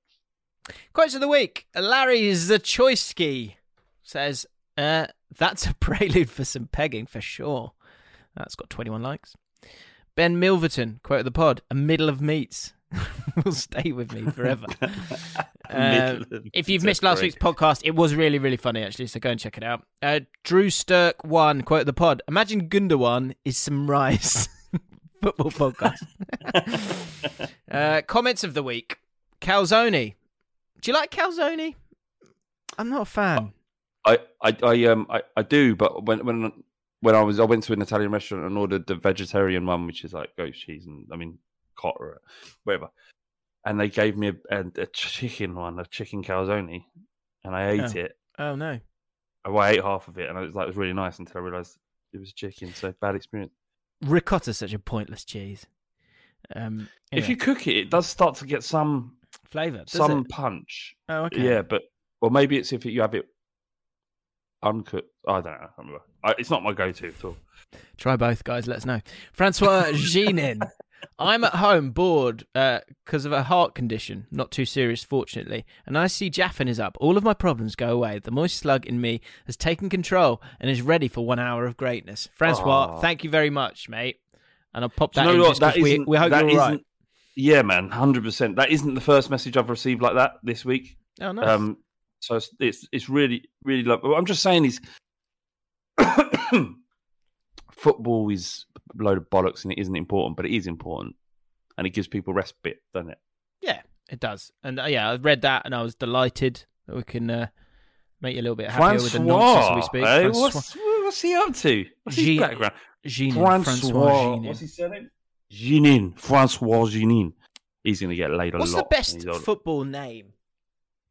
Quotes of the week. Larry Zachoyski says, that's a prelude for some pegging for sure. That's got 21 likes. Ben Milverton, quote of the pod, a middle of meats. Will stay with me forever. If you've missed last week's podcast, it was really, really funny, actually, so go and check it out. Drew Sturck 1, quote of the pod, imagine Gundogan is some rice. Football podcast. Comments of the week. Calzone. Do you like calzone? I'm not a fan. I do, but when I went to an Italian restaurant and ordered the vegetarian one, which is like goat cheese and cotta, whatever. And they gave me a chicken one, a chicken calzone, and I ate it. Oh no! I ate half of it, and it was really nice until I realised it was chicken. So bad experience. Ricotta is such a pointless cheese. Anyway. If you cook it, it does start to get some flavour, some punch. Oh, okay. Yeah, but maybe it's if you have it uncooked. I don't know. I remember. It's not my go-to at all. Try both, guys. Let us know. Francois Ginin. I'm at home bored because of a heart condition. Not too serious, fortunately. And I see Jaffin is up. All of my problems go away. The moist slug in me has taken control and is ready for 1 hour of greatness. Francois, thank you very much, mate. And I'll pop that in just because we hope you're all right. Yeah, man, 100%. That isn't the first message I've received like that this week. Oh, nice. So it's really, really lovely. What I'm just saying is football is a load of bollocks and it isn't important, but it is important. And it gives people respite, doesn't it? Yeah, it does. And I read that and I was delighted that we can make you a little bit happier with the nonsense we speak. Hey, what's he up to? What's his background? Francois Ginin. What's his surname? Ginin. Francois Ginin. He's going to get laid a lot. What's the best football name?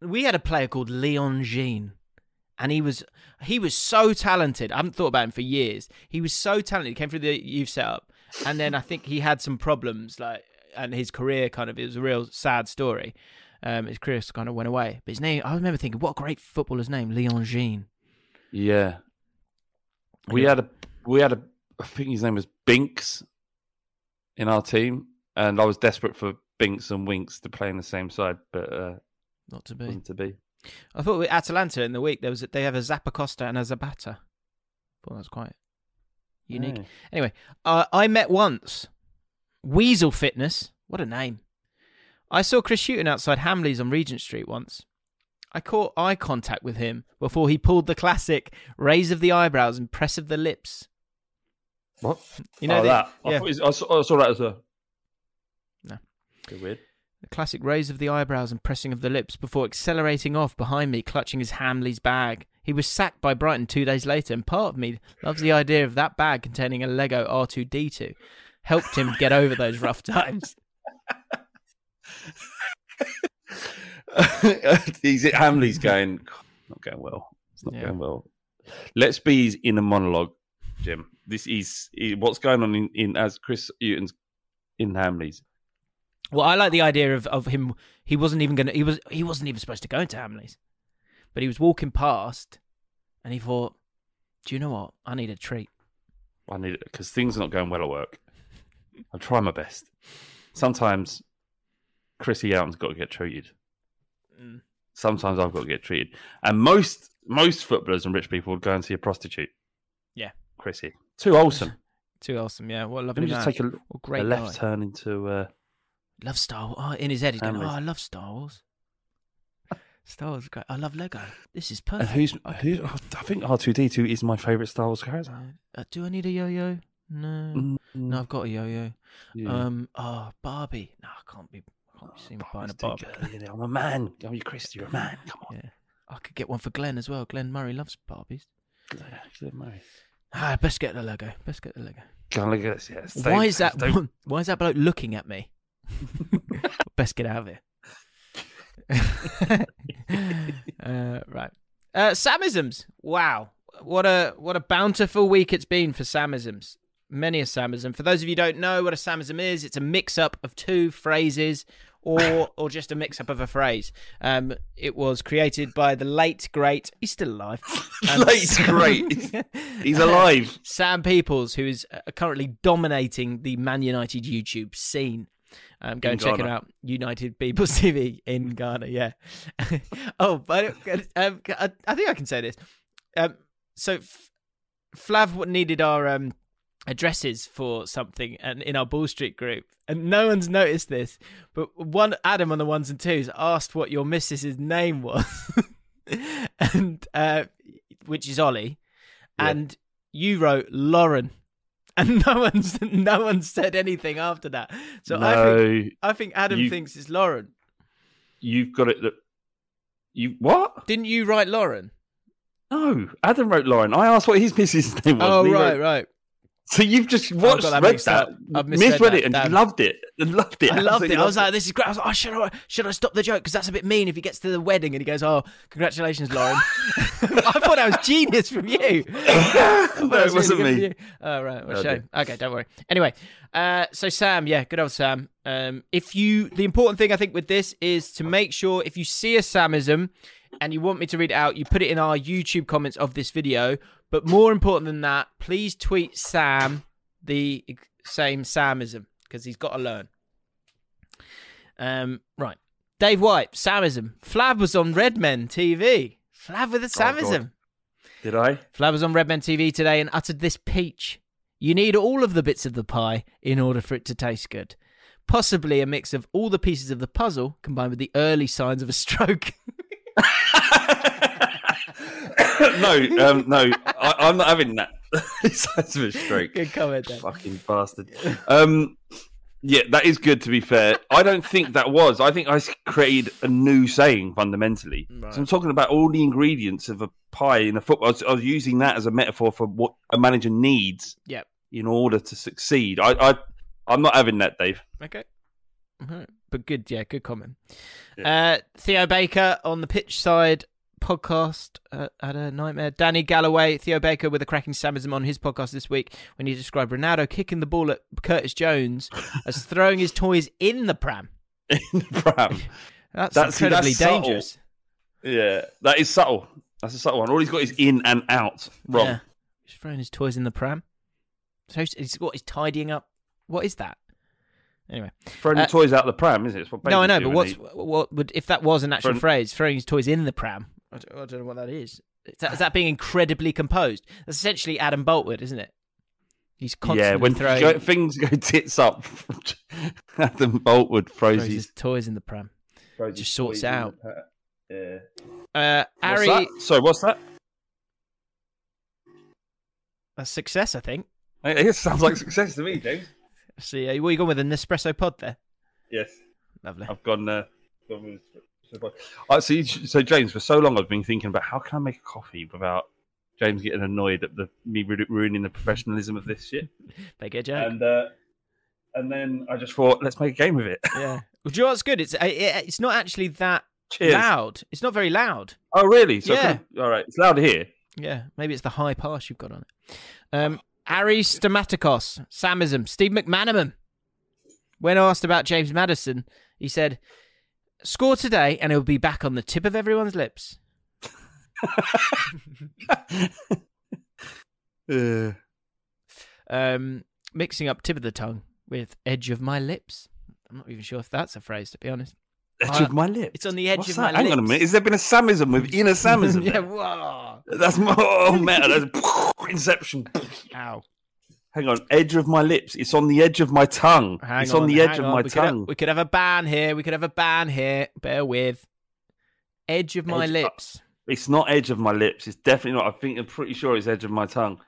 We had a player called Leon Jean, and he was so talented. I haven't thought about him for years. He was so talented. He came through the youth setup, and then I think he had some problems, and his career it was a real sad story. His career kind of went away. But his name, I remember thinking, what a great footballer's name, Leon Jean. Yeah, we had a. I think his name was Binks in our team, and I was desperate for Binks and Winks to play in the same side, but. Not to be. Wasn't to be. I thought with Atalanta in the week, they have a Zappacosta and a Zapata. I thought that's quite unique. Hey. Anyway, I met once Weasel Fitness. What a name. I saw Chris Hughton outside Hamley's on Regent Street once. I caught eye contact with him before he pulled the classic raise of the eyebrows and press of the lips. What? You know that? Yeah. I saw that as a... No. Bit weird. The classic raise of the eyebrows and pressing of the lips before accelerating off behind me, clutching his Hamley's bag. He was sacked by Brighton 2 days later, and part of me loves the idea of that bag containing a Lego R2-D2. Helped him get over those rough times. Hamley's going, not going well. It's not going well. Let's be in a monologue, Jim. This is what's going on in as Chris Hutton's in Hamley's. Well, I like the idea of him. He wasn't even going to. He wasn't even supposed to go into Hamley's, but he was walking past, and he thought, "Do you know what? I need a treat. I need it because things are not going well at work. I'll try my best. Sometimes Chrissy Hutton's got to get treated. Sometimes I've got to get treated. And most footballers and rich people would go and see a prostitute. Yeah, Chrissy, too wholesome. Too wholesome. Yeah, what a lovely. Let me just take a left turn into." Love Star Wars. Oh, in his head, he's going, I love Star Wars. Star Wars is great. I love Lego. This is perfect. And I think R2-D2 is my favourite Star Wars character. Do I need a yo-yo? No. No, I've got a yo-yo. Yeah. Barbie. No, I can't be seen buying a Barbie. I'm a man. Oh, you, Chris, you're a man. Come on. Yeah. I could get one for Glenn as well. Glenn Murray loves Barbies. Yeah, Glenn Murray. Ah, best get the Lego. Can't look at this, yes. Why is that bloke looking at me? Best get out of here. Right. Samisms. Wow. What a bountiful week it's been for Samisms. Many a Samism. For those of you who don't know what a Samism is, it's a mix-up of two phrases or just a mix-up of a phrase. It was created by the late, great... He's still alive. He's alive. Sam Peoples, who is currently dominating the Man United YouTube scene. Go and check it out. United People's TV in Ghana. Yeah. I think I can say this. Flav needed our addresses for something, and in our Ball Street group, and no one's noticed this, but one Adam on the ones and twos asked what your missus's name was, and which is Ollie, and you wrote Lauren. And no one said anything after that. So no, I think Adam thinks it's Lauren. You've got it. You what? Didn't you write Lauren? No, Adam wrote Lauren. I asked what his missus' name was. Oh, right. So you've just misread it and loved it. I loved it. I was like, this is great. I was like, should I stop the joke? Because that's a bit mean if he gets to the wedding and he goes, oh, congratulations, Lauren. I thought that was genius from you. No, it wasn't me. Oh, right. Well, shame. Okay, don't worry. Anyway, so Sam, good old Sam. The important thing I think with this is to make sure if you see a Samism and you want me to read it out, you put it in our YouTube comments of this video. But more important than that, please tweet Sam the same Samism because he's got to learn. Right. Dave White, Samism. Flav was on Red Men TV. Flav with a Samism. Did I? Flav was on Red Men TV today and uttered this peach. You need all of the bits of the pie in order for it to taste good. Possibly a mix of all the pieces of the puzzle combined with the early signs of a stroke. No. I'm not having that. Sounds of a stroke. Good comment, then. Fucking bastard. Yeah, that is good. To be fair, I don't think that was. I think I created a new saying fundamentally. Right. So I'm talking about all the ingredients of a pie in a football. I was using that as a metaphor for what a manager needs. Yep. In order to succeed, I'm not having that, Dave. Okay. Right. But good, good comment. Yeah. Theo Baker on the pitch side. Podcast had a nightmare. Danny Galloway, Theo Baker with a cracking Samism on his podcast this week when he described Ronaldo kicking the ball at Curtis Jones as throwing his toys in the pram. That's incredibly dangerous. Subtle. Yeah, that is subtle. That's a subtle one. All he's got is in and out. Wrong. Yeah. He's throwing his toys in the pram. So he's tidying up. What is that? Anyway, throwing the toys out of the pram, isn't it? No, I know, but what would if that was an actual phrase? Throwing his toys in the pram. I don't know what that is. Is that being incredibly composed? That's essentially Adam Boltwood, isn't it? He's constantly throwing... things go tits up, Adam Boltwood throws his toys in the pram. Just sorts it out. Yeah. Harry... what's that? That's success, I think. It sounds like success to me, James. See, what are you going with, an Nespresso pod there? Yes. Lovely. I've gone with So James, for so long I've been thinking about how can I make a coffee without James getting annoyed at me ruining the professionalism of this shit. Make it a joke. And then I just thought, let's make a game of it. Yeah. Well, do you know what's good? It's not actually that loud. It's not very loud. Oh, really? So yeah. All right. It's loud here. Yeah. Maybe it's the high pass you've got on it. Ari Stamatakos, Samism, Steve McManaman. When asked about James Maddison, he said, score today and he'll be back on the tip of everyone's lips. Mixing up tip of the tongue with edge of my lips. I'm not even sure if that's a phrase, to be honest. Edge of my lips? It's on the edge of my lips. Hang on a minute. Has there been a Samism with inner Samism? Yeah, whoa. That's more metal. That's inception. Ow. Hang on. Edge of my lips. It's on the edge of my tongue. It's on the edge of my tongue. We could have a ban here. Bear with. Edge of my lips. It's not edge of my lips. It's definitely not. I'm pretty sure it's edge of my tongue.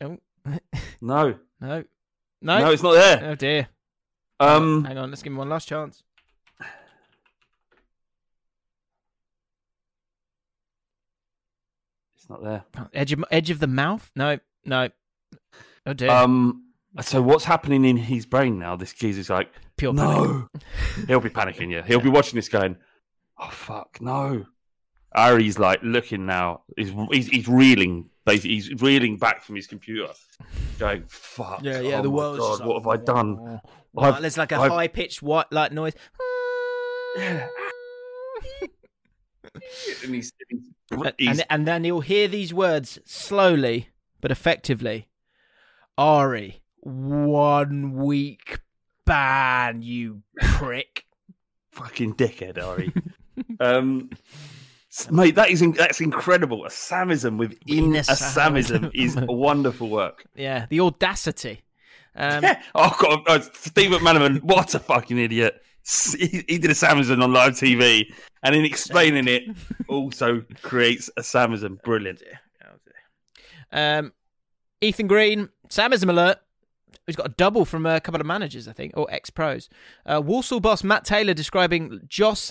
Oh. No, it's not there. Oh dear. Hang on, let's give him one last chance. It's not there. Edge of the mouth? No. Oh dear. So what's happening in his brain now? This geezer's is like pure panic. He'll be panicking. Yeah, he'll be watching this going, oh fuck no. Ari's like looking now. He's reeling. Basically, he's reeling back from his computer, going, fuck. Yeah, oh the world's God, like, what have I done? Well, there's like a high pitched white like noise. Yeah. and then he'll hear these words slowly but effectively. Ari, 1 week ban, you prick. Fucking dickhead, Ari. Mate, that's incredible. A Samism within a Samism is a wonderful work. Yeah, the audacity. Oh, God. Oh, Steve McManaman, what a fucking idiot. He did a Samism on live TV, and in explaining it, also creates a Samism. Brilliant. Ethan Green, Samism alert. He's got a double from a couple of managers, I think, or ex-pros. Walsall boss Matt Taylor describing Jos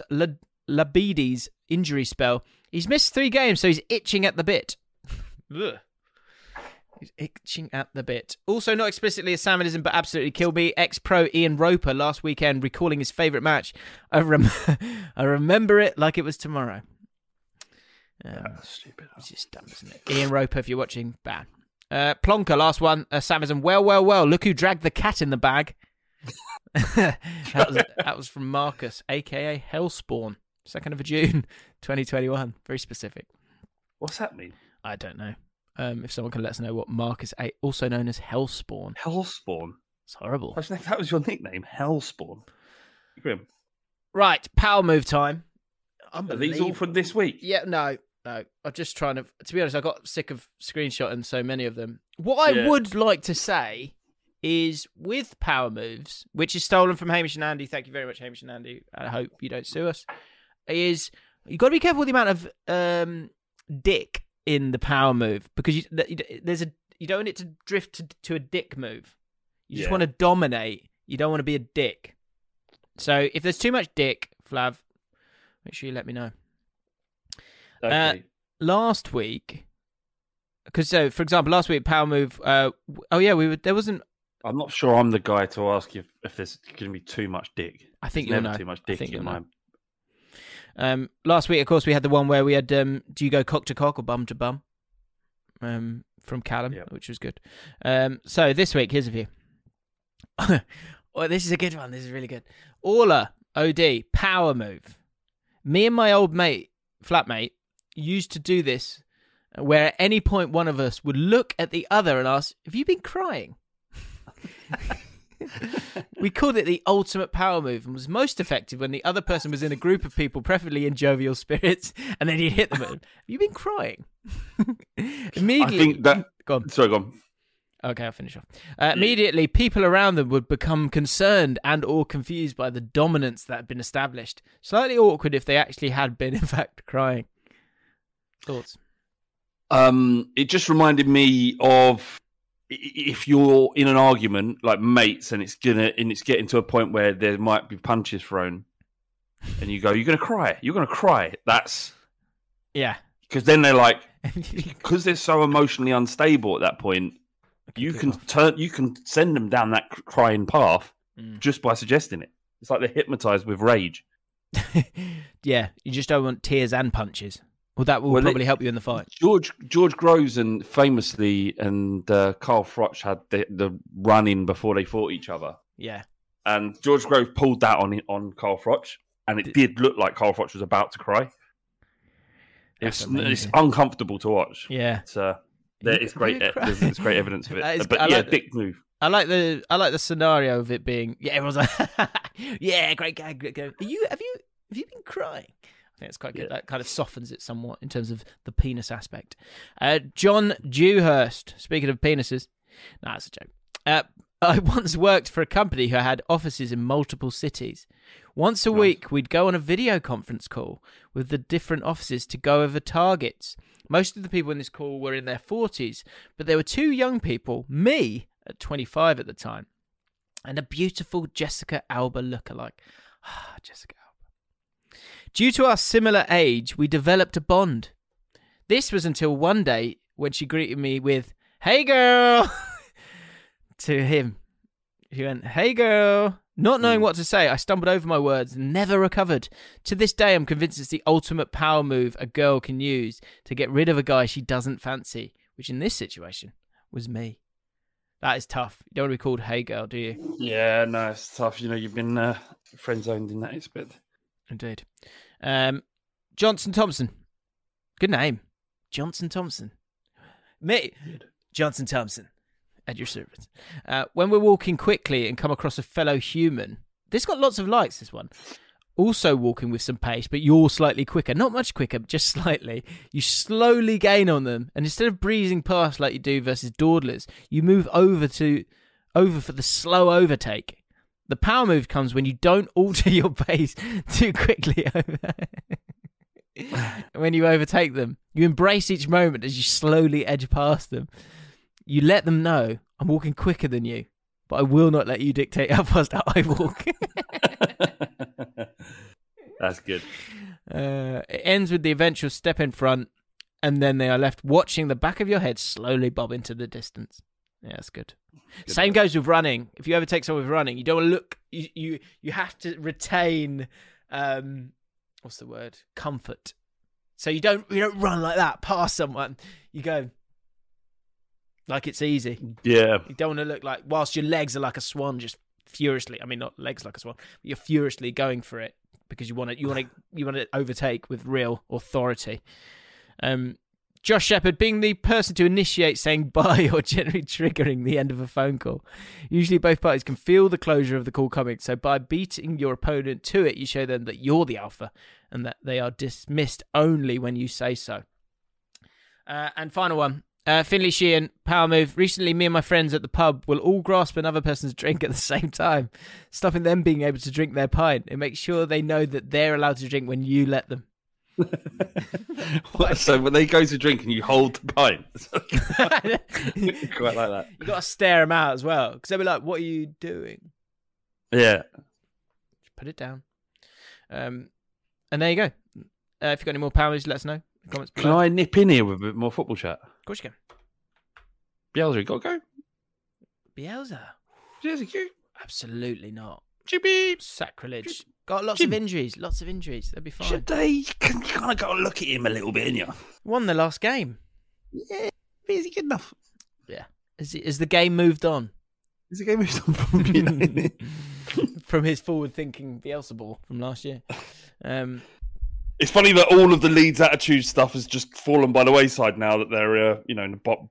Labidi's injury spell. He's missed 3 games, so he's itching at the bit. Also, not explicitly a Samism, but absolutely killed me. Ex-pro Ian Roper last weekend recalling his favourite match. I remember it like it was tomorrow. That's stupid. It's just dumb, isn't it? Ian Roper, if you're watching, ban. Plonker, last one. Samism, well. Look who dragged the cat in the bag. that was from Marcus, a.k.a. Hellspawn. 2nd of June, 2021. Very specific. What's that mean? I don't know. If someone can let us know what Marcus, also known as Hellspawn. Hellspawn? It's horrible. That was your nickname, Hellspawn. Grim. Right, power move time. Are these all from this week? Yeah, no. I'm just trying to be honest, I got sick of screenshotting so many of them. What I would like to say is with power moves, which is stolen from Hamish and Andy. Thank you very much, Hamish and Andy. I hope you don't sue us. Is you got to be careful with the amount of dick in the power move, because you don't want it to drift to a dick move. You just want to dominate. You don't want to be a dick. So if there's too much dick, Flav, make sure you let me know. Okay. Last week, because so for example, last week power move. There wasn't. I'm not sure I'm the guy to ask you if there's going to be too much dick. I think there's never too much dick in my. Last week, of course, we had the one where we had do you go cock to cock or bum to bum from Callum, which was good. So this week, here's a view. Oh, this is a good one. This is really good. Orla, OD, power move. Me and my old flatmate, used to do this where at any point one of us would look at the other and ask, have you been crying? We called it the ultimate power move and was most effective when the other person was in a group of people, preferably in jovial spirits, and then you'd hit them. Have you been crying? Immediately, I think that. Go on. Sorry, go on. Okay, I'll finish off. Immediately, people around them would become concerned and/or confused by the dominance that had been established. Slightly awkward if they actually had been, in fact, crying. Thoughts? It just reminded me of. If you're in an argument like mates and it's getting to a point where there might be punches thrown, and you go, you're going to cry. You're going to cry. That's... Yeah. Because then they're like... Because they're so emotionally unstable at that point, you can send them down that crying path just by suggesting it. It's like they're hypnotized with rage. Yeah, you just don't want tears and punches. Well, that will probably help you in the fight. George Groves and famously and Carl Froch had the run-in before they fought each other. Yeah. And George Groves pulled that on Carl Froch, and it did look like Carl Froch was about to cry. It's uncomfortable to watch. Yeah. There's great evidence of it. But yeah, dick move. I like the scenario of it being everyone's like yeah, great gag. Have you been crying? I think it's quite good. Yeah. That kind of softens it somewhat in terms of the penis aspect. John Dewhurst, speaking of penises. No, that's a joke. I once worked for a company who had offices in multiple cities. Once a week, we'd go on a video conference call with the different offices to go over targets. Most of the people in this call were in their 40s, but there were two young people, me at 25 at the time, and a beautiful Jessica Alba lookalike. Ah, Jessica Alba. Due to our similar age, we developed a bond. This was until one day when she greeted me with, "Hey girl!" to him. She went, "Hey girl." Not knowing what to say, I stumbled over my words and never recovered. To this day, I'm convinced it's the ultimate power move a girl can use to get rid of a guy she doesn't fancy, which in this situation was me. That is tough. You don't want to be called "Hey girl," do you? Yeah, no, it's tough. You know, you've been friend-zoned in that aspect. Indeed. Johnson Thompson. Good name. Johnson Thompson. Me, Johnson Thompson. At your service. When we're walking quickly and come across a fellow human, this got lots of likes, this one. Also walking with some pace, but you're slightly quicker. Not much quicker, just slightly. You slowly gain on them, and instead of breezing past like you do versus dawdlers, you move over for the slow overtake. The power move comes when you don't alter your pace too quickly over. When you overtake them, you embrace each moment as you slowly edge past them. You let them know, "I'm walking quicker than you, but I will not let you dictate how fast I walk." That's good. It ends with the eventual step in front, and then they are left watching the back of your head slowly bob into the distance. Yeah, that's good. Same goes with running. If you overtake someone with running, you don't want to look. You have to retain, what's the word? Comfort. So you don't run like that past someone. You go. Like it's easy. Yeah. You don't want to look like, whilst your legs are like a swan, just furiously, I mean, not legs like a swan, but you're furiously going for it because you want to overtake with real authority. Josh Shepherd, being the person to initiate saying bye or generally triggering the end of a phone call. Usually both parties can feel the closure of the call coming. So by beating your opponent to it, you show them that you're the alpha and that they are dismissed only when you say so. And final one. Finley Sheehan, power move. Recently, me and my friends at the pub will all grasp another person's drink at the same time, stopping them being able to drink their pint. It makes sure they know that they're allowed to drink when you let them. So when they go to drink and you hold the pint? Quite like that. You've got to stare them out as well, because they'll be like, "What are you doing?" Yeah. Just put it down. And there you go. If you've got any more power moves, let us know. Comments below. Can I nip in here with a bit more football chat? Of course you can. Bielsa, you got to go. Bielsa, you? Absolutely not. Chibi. Sacrilege. Got lots of injuries. Lots of injuries. They'd be fine. You kind of got to look at him a little bit, innit? Won the last game. Yeah. Is he good enough? Yeah. Is the game moved on? Is the game moved on from United? From his forward-thinking Bielsa ball from last year. It's funny that all of the Leeds attitude stuff has just fallen by the wayside now that they're, in the bottom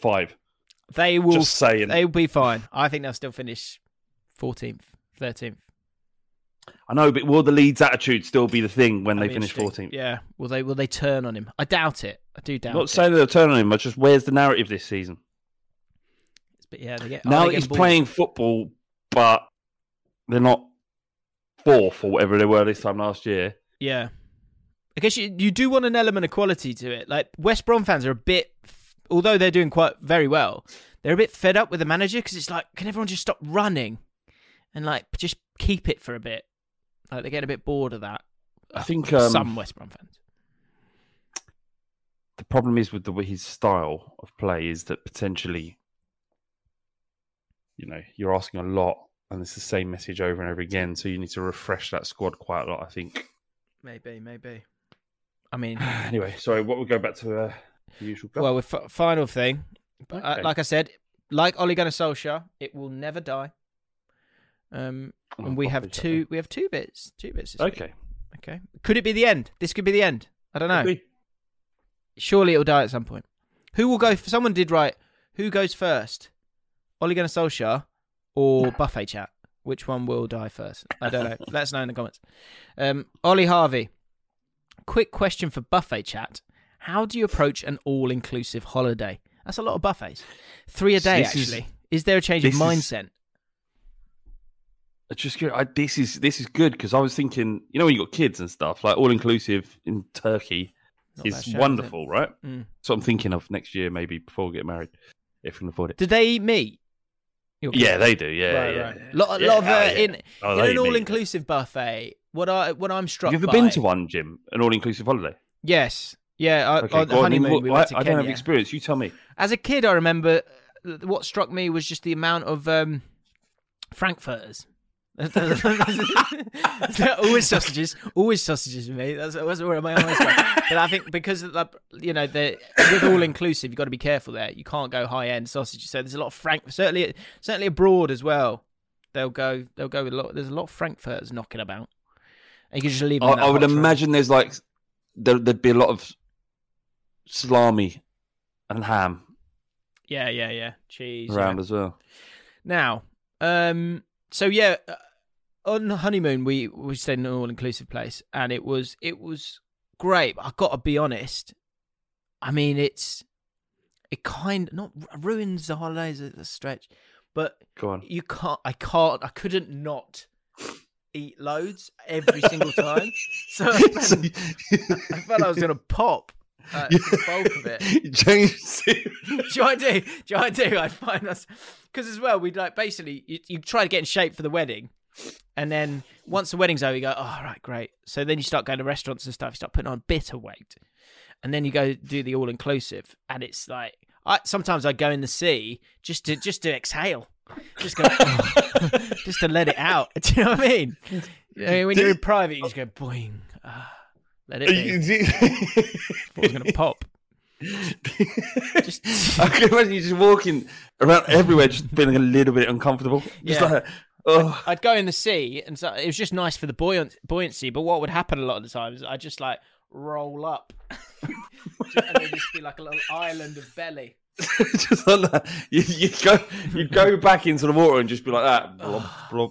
five. They will. Just saying. They'll be fine. I think they'll still finish 14th, 13th. I know, but will the Leeds attitude still be the thing when they finish 14th? Yeah. Will they turn on him? I doubt it. I do doubt it. I'm not saying they'll turn on him. But just where's the narrative this season? But yeah, now he's playing football, but they're not fourth or whatever they were this time last year. Yeah. I guess you do want an element of quality to it. Like West Brom fans are a bit, although they're doing quite very well, they're a bit fed up with the manager because it's like, can everyone just stop running and like just keep it for a bit? Like, they're getting a bit bored of that. I think some West Brom fans. The problem is with his style of play is that potentially, you know, you're asking a lot, and it's the same message over and over again. So you need to refresh that squad quite a lot, I think. Maybe. I mean, anyway, sorry. What we'll go back to the usual. Club. Well, final thing, okay. Like I said, like Ole Gunnar Solskjaer, it will never die. And we have two bits. This week. Okay. Could it be the end? This could be the end. I don't know. Surely it'll die at some point. Who will go? Someone did write. Who goes first? Ole Gunnar Solskjaer or Buffet Chat? Which one will die first? I don't know. Let us know in the comments. Ollie Harvey. Quick question for Buffet Chat. How do you approach an all-inclusive holiday? That's a lot of buffets. 3 a day, this actually. Is there a change of mindset? This is good because I was thinking, you know, when you got kids and stuff, like all-inclusive in Turkey is wonderful, right? Mm. So I'm thinking of next year, maybe before we get married, if we can afford it. Do they eat meat? Yeah, they do. Yeah, right, yeah. An all-inclusive buffet. What I'm struck by... Have you ever been to one, Jim? An all-inclusive holiday? Yes. Yeah, honeymoon, we went to Kenya. I don't have experience. You tell me. As a kid, I remember what struck me was just the amount of frankfurters. always sausages for me. That's where my eyes go. But I think because with all inclusive, you've got to be careful there. You can't go high end sausages. So there's a lot of certainly abroad as well. They'll go with a lot. There's a lot of frankfurters knocking about. And you can just leave. I would imagine there's like there'd be a lot of salami and ham. Yeah, cheese around as well. Now, so yeah, on the honeymoon we stayed in an all-inclusive place, and it was great. But I gotta be honest. I mean, it kind of not ruins the holidays at a stretch, but go on. I couldn't not eat loads every single time. So I felt I was gonna pop. The bulk of it. James, do I do? I'd find us because as well we'd like basically you try to get in shape for the wedding, and then once the wedding's over, you go, oh right, great. So then you start going to restaurants and stuff. You start putting on a bit of weight, and then you go do the all inclusive, and it's like sometimes I go in the sea just to exhale, just go, just to let it out. Do you know what I mean? When you're in private, you just go boing. Let it be. I was going to pop. I can imagine you just walking around everywhere, just feeling a little bit uncomfortable. Yeah. Just like, oh. I'd go in the sea, and so it was just nice for the buoyancy. But what would happen a lot of the time is I just like roll up, and there'd just be like a little island of belly. Just like that. You go back into the water and just be like that. Blob, blob.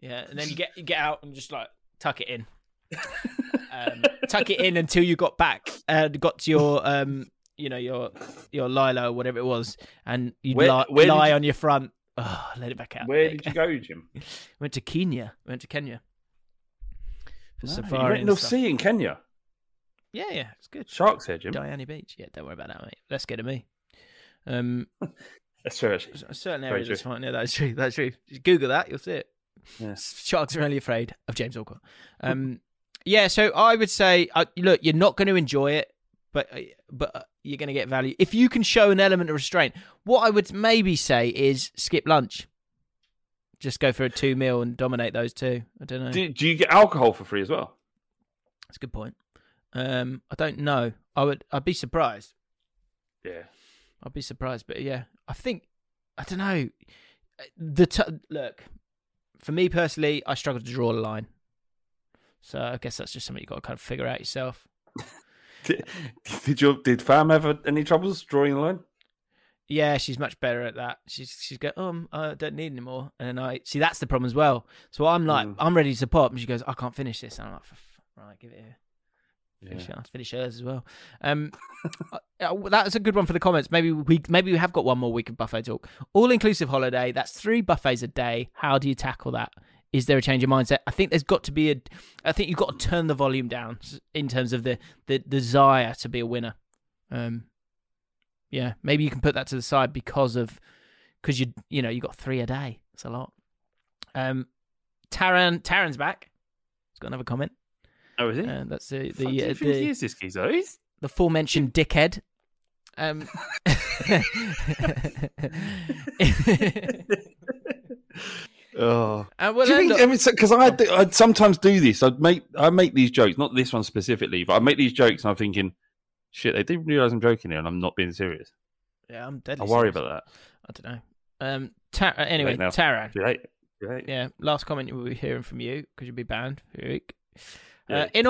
Yeah, and then you get out and just like tuck it in. Tuck it in until you got back and got to your your Lilo or whatever it was, and you lie on your front. Oh, let it back out. Where did you go, Jim? Went to Kenya for safari. You went in the sea in Kenya. Yeah, it's good. Sharks here, Jim. Diani Beach. Yeah, don't worry about that, mate. Let's get to me. That's true. Actually. Certain areas are fine. Yeah, that's true. That's true. Just Google that, you'll see it. Yeah. Sharks are only afraid of James Orcott. Yeah, so I would say, look, you're not going to enjoy it, but you're going to get value. If you can show an element of restraint, what I would maybe say is skip lunch. Just go for a 2-meal and dominate those two. I don't know. Do you get alcohol for free as well? That's a good point. I don't know. I'd be surprised. Yeah. I'd be surprised, but yeah. I think, I don't know. Look, for me personally, I struggle to draw a line. So I guess that's just something you've got to kind of figure out yourself. Did fam have any troubles drawing the line? Yeah, she's much better at that. She's going, I don't need any more. And I see that's the problem as well. So I'm like, I'm ready to pop. And she goes, I can't finish this. And I'm like, right, give it here. Finish it. I'll finish hers as well. That's a good one for the comments. Maybe we have got one more week of buffet talk. All-inclusive holiday. That's 3 buffets a day. How do you tackle that? Is there a change of mindset? I think there's got to be I think you've got to turn the volume down in terms of the desire to be a winner. Yeah, maybe you can put that to the side because you got 3 a day. It's a lot. Taryn's back. He's got another comment. Oh, is he? That's the do you think he is this geezer? The aforementioned dickhead. Oh, because I'd sometimes do this. I make these jokes, not this one specifically, but I make these jokes, and I'm thinking, shit, they didn't realise I'm joking here, and I'm not being serious. Yeah, I'm deadly. I worry about that. I don't know. Anyway, Tara. Too late. Yeah, last comment we'll be hearing from you because you'll be banned for a week. In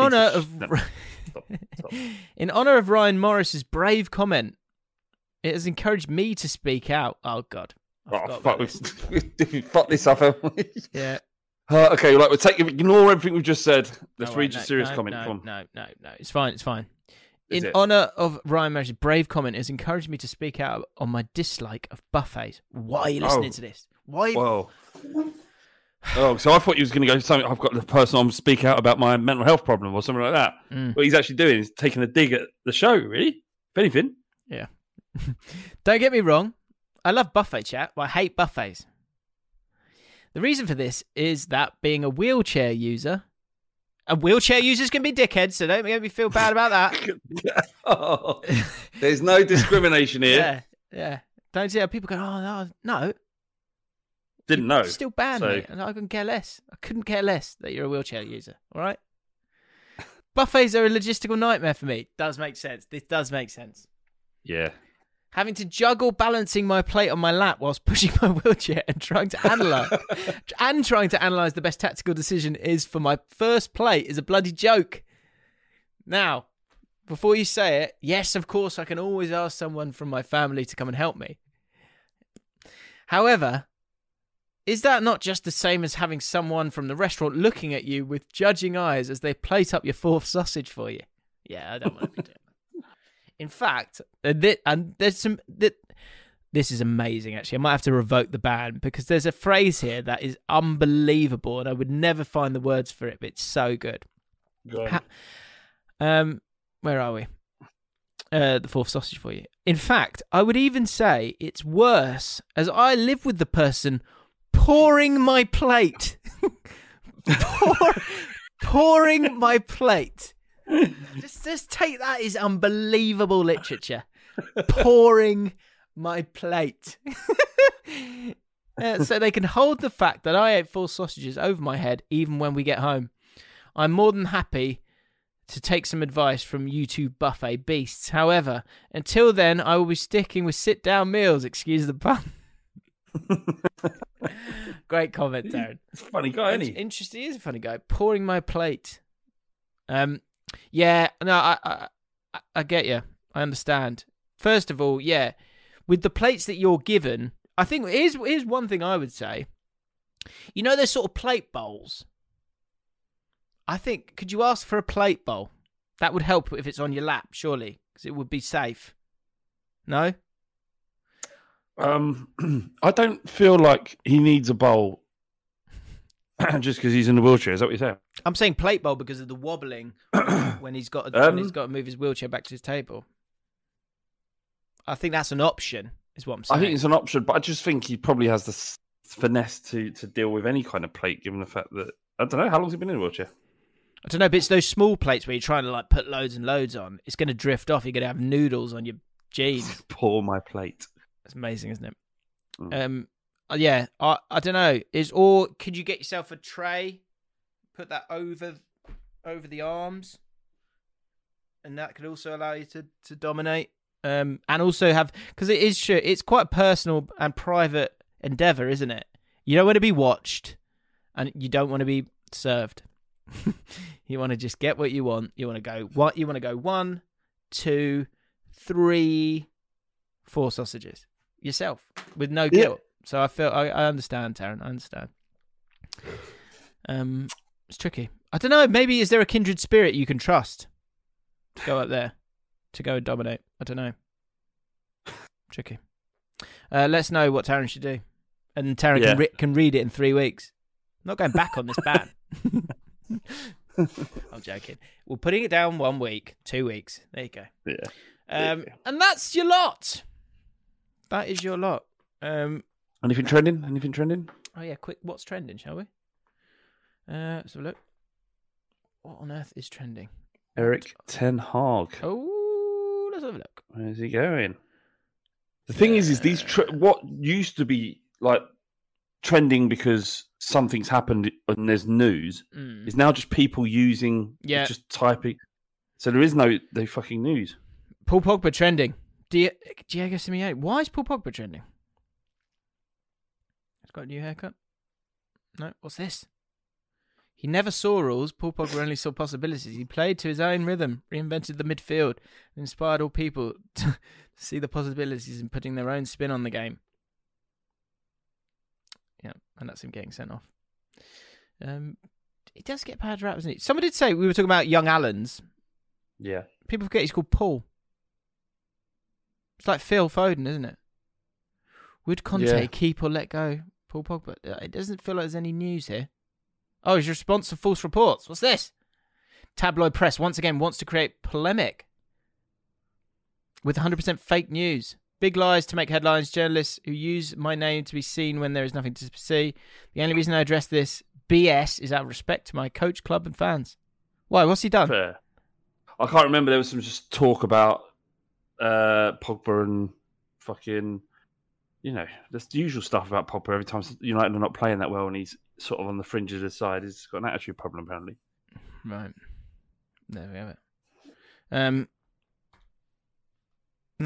honor of Ryan Morris's brave comment, it has encouraged me to speak out. Oh God! We've fucked this up, haven't we? Yeah. Okay, like we'll ignore everything we've just said. Let's read your serious comment. No. It's fine. In honour of Ryan Morris's brave comment, it has encouraged me to speak out on my dislike of buffets. Why are you listening to this? Why? Whoa. Oh, so I thought he was going to go something. I've got the person on speak out about my mental health problem or something like that. What he's actually doing is taking a dig at the show, really. If anything, yeah. Don't get me wrong, I love buffet chat, but I hate buffets. The reason for this is that being a wheelchair user, and wheelchair users can be dickheads, so don't make me feel bad about that. Oh, there's no discrimination here. Yeah. Don't see how people go, oh no. Didn't know. Still banned me, and I couldn't care less. I couldn't care less that you're a wheelchair user. All right. Buffets are a logistical nightmare for me. Does make sense. This does make sense. Yeah. Having to juggle balancing my plate on my lap whilst pushing my wheelchair and trying to analyse the best tactical decision is for my first plate is a bloody joke. Now, before you say it, yes, of course, I can always ask someone from my family to come and help me. However, is that not just the same as having someone from the restaurant looking at you with judging eyes as they plate up your fourth sausage for you? Yeah, I don't want to be doing that. In fact, this is amazing, actually. I might have to revoke the ban because there's a phrase here that is unbelievable and I would never find the words for it, but it's so good. Go on. Where are we? The fourth sausage for you. In fact, I would even say it's worse as I live with the person pouring my plate. Pouring my plate. Just take that as unbelievable literature. Pouring my plate. So they can hold the fact that I ate four sausages over my head even when we get home. I'm more than happy to take some advice from you two buffet beasts. However, until then, I will be sticking with sit-down meals. Excuse the pun. Great comment, Darren. It's a funny guy, isn't he? Interesting, he is a funny guy. Pouring my plate. Yeah, no, I get you. I understand. First of all, yeah, with the plates that you're given, I think here's one thing I would say. You know, those sort of plate bowls. I think, could you ask for a plate bowl? That would help if it's on your lap, surely, because it would be safe. No? I don't feel like he needs a bowl just because he's in a wheelchair. Is that what you're saying? I'm saying plate bowl because of the wobbling when he's got to move his wheelchair back to his table. I think that's an option, is what I'm saying. I think it's an option, but I just think he probably has the finesse to deal with any kind of plate, given the fact that I don't know how long's he been in a wheelchair. I don't know, but it's those small plates where you're trying to like put loads and loads on. It's going to drift off. You're going to have noodles on your jeans. Pour my plate. It's amazing, isn't it? Mm. Yeah, I don't know. Or could you get yourself a tray, put that over the arms, and that could also allow you to dominate. And also have because it is sure it's quite a personal and private endeavor, isn't it? You don't want to be watched, and you don't want to be served. You want to just get what you want. You want to go what you want to go. 1, 2, 3, 4 sausages. Yourself with no guilt. Yeah. So I feel I understand, Taryn. I understand. It's tricky. I don't know. Maybe is there a kindred spirit you can trust to go up there to go and dominate? I don't know. Tricky. Let's know what Taryn should do, and Taryn can read it in 3 weeks. I'm not going back on this ban. I'm joking. We're putting it down 1 week, 2 weeks. There you go. Yeah. And that's your lot. That is your lot. Anything trending? Oh yeah, quick. What's trending? Shall we? Let's have a look. What on earth is trending? Erik ten Hag. Oh, let's have a look. Where's he going? The thing is these what used to be like trending because something's happened and there's news is now just people using just typing. So there is no fucking news. Paul Pogba trending. Diego Simeone. Why is Paul Pogba trending? He's got a new haircut. No, what's this? He never saw rules. Paul Pogba only saw possibilities. He played to his own rhythm, reinvented the midfield, and inspired all people to see the possibilities in putting their own spin on the game. Yeah, and that's him getting sent off. It does get bad rap, doesn't it? Someone did say we were talking about young Allens. Yeah. People forget he's called Paul. It's like Phil Foden, isn't it? Would Conte keep or let go Paul Pogba? It doesn't feel like there's any news here. Oh, his response to false reports. What's this? Tabloid press once again wants to create polemic with 100% fake news. Big lies to make headlines. Journalists who use my name to be seen when there is nothing to see. The only reason I address this BS is out of respect to my coach, club, and fans. Why? What's he done? Fair. I can't remember. There was some just talk about Pogba and fucking, there's the usual stuff about Pogba. Every time United are not playing that well and he's sort of on the fringe of the side. He's got an attitude problem, apparently. Right. There we have it.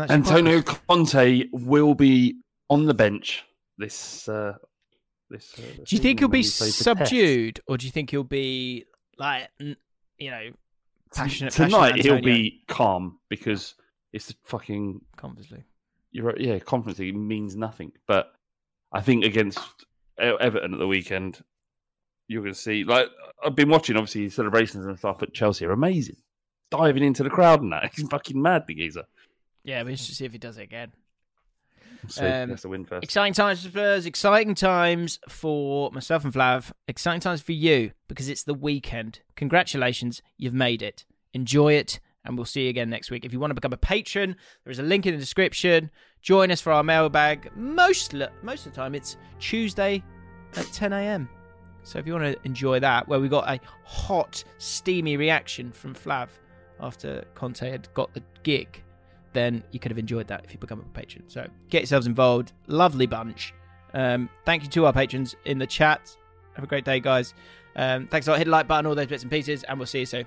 Antonio Conte will be on the bench this do you think he'll be subdued, or do you think he'll be like, passionate? Tonight he'll be calm because it's the fucking Conference League. Conference League means nothing. But I think against Everton at the weekend, you're going to see. Like, I've been watching, obviously, celebrations and stuff at Chelsea are amazing. Diving into the crowd and that, he's fucking mad, the geezer. Yeah, we should see if he does it again. That's the win first. Exciting times for Spurs. Exciting times for myself and Flav. Exciting times for you because it's the weekend. Congratulations, you've made it. Enjoy it, and we'll see you again next week. If you want to become a patron, there is a link in the description. Join us for our mailbag. Most of the time, it's Tuesday at 10 a.m. So if you want to enjoy that, where we got a hot, steamy reaction from Flav after Conte had got the gig, then you could have enjoyed that if you become a patron. So get yourselves involved. Lovely bunch. Thank you to our patrons in the chat. Have a great day, guys. Thanks a lot. Hit the like button, all those bits and pieces, and we'll see you soon.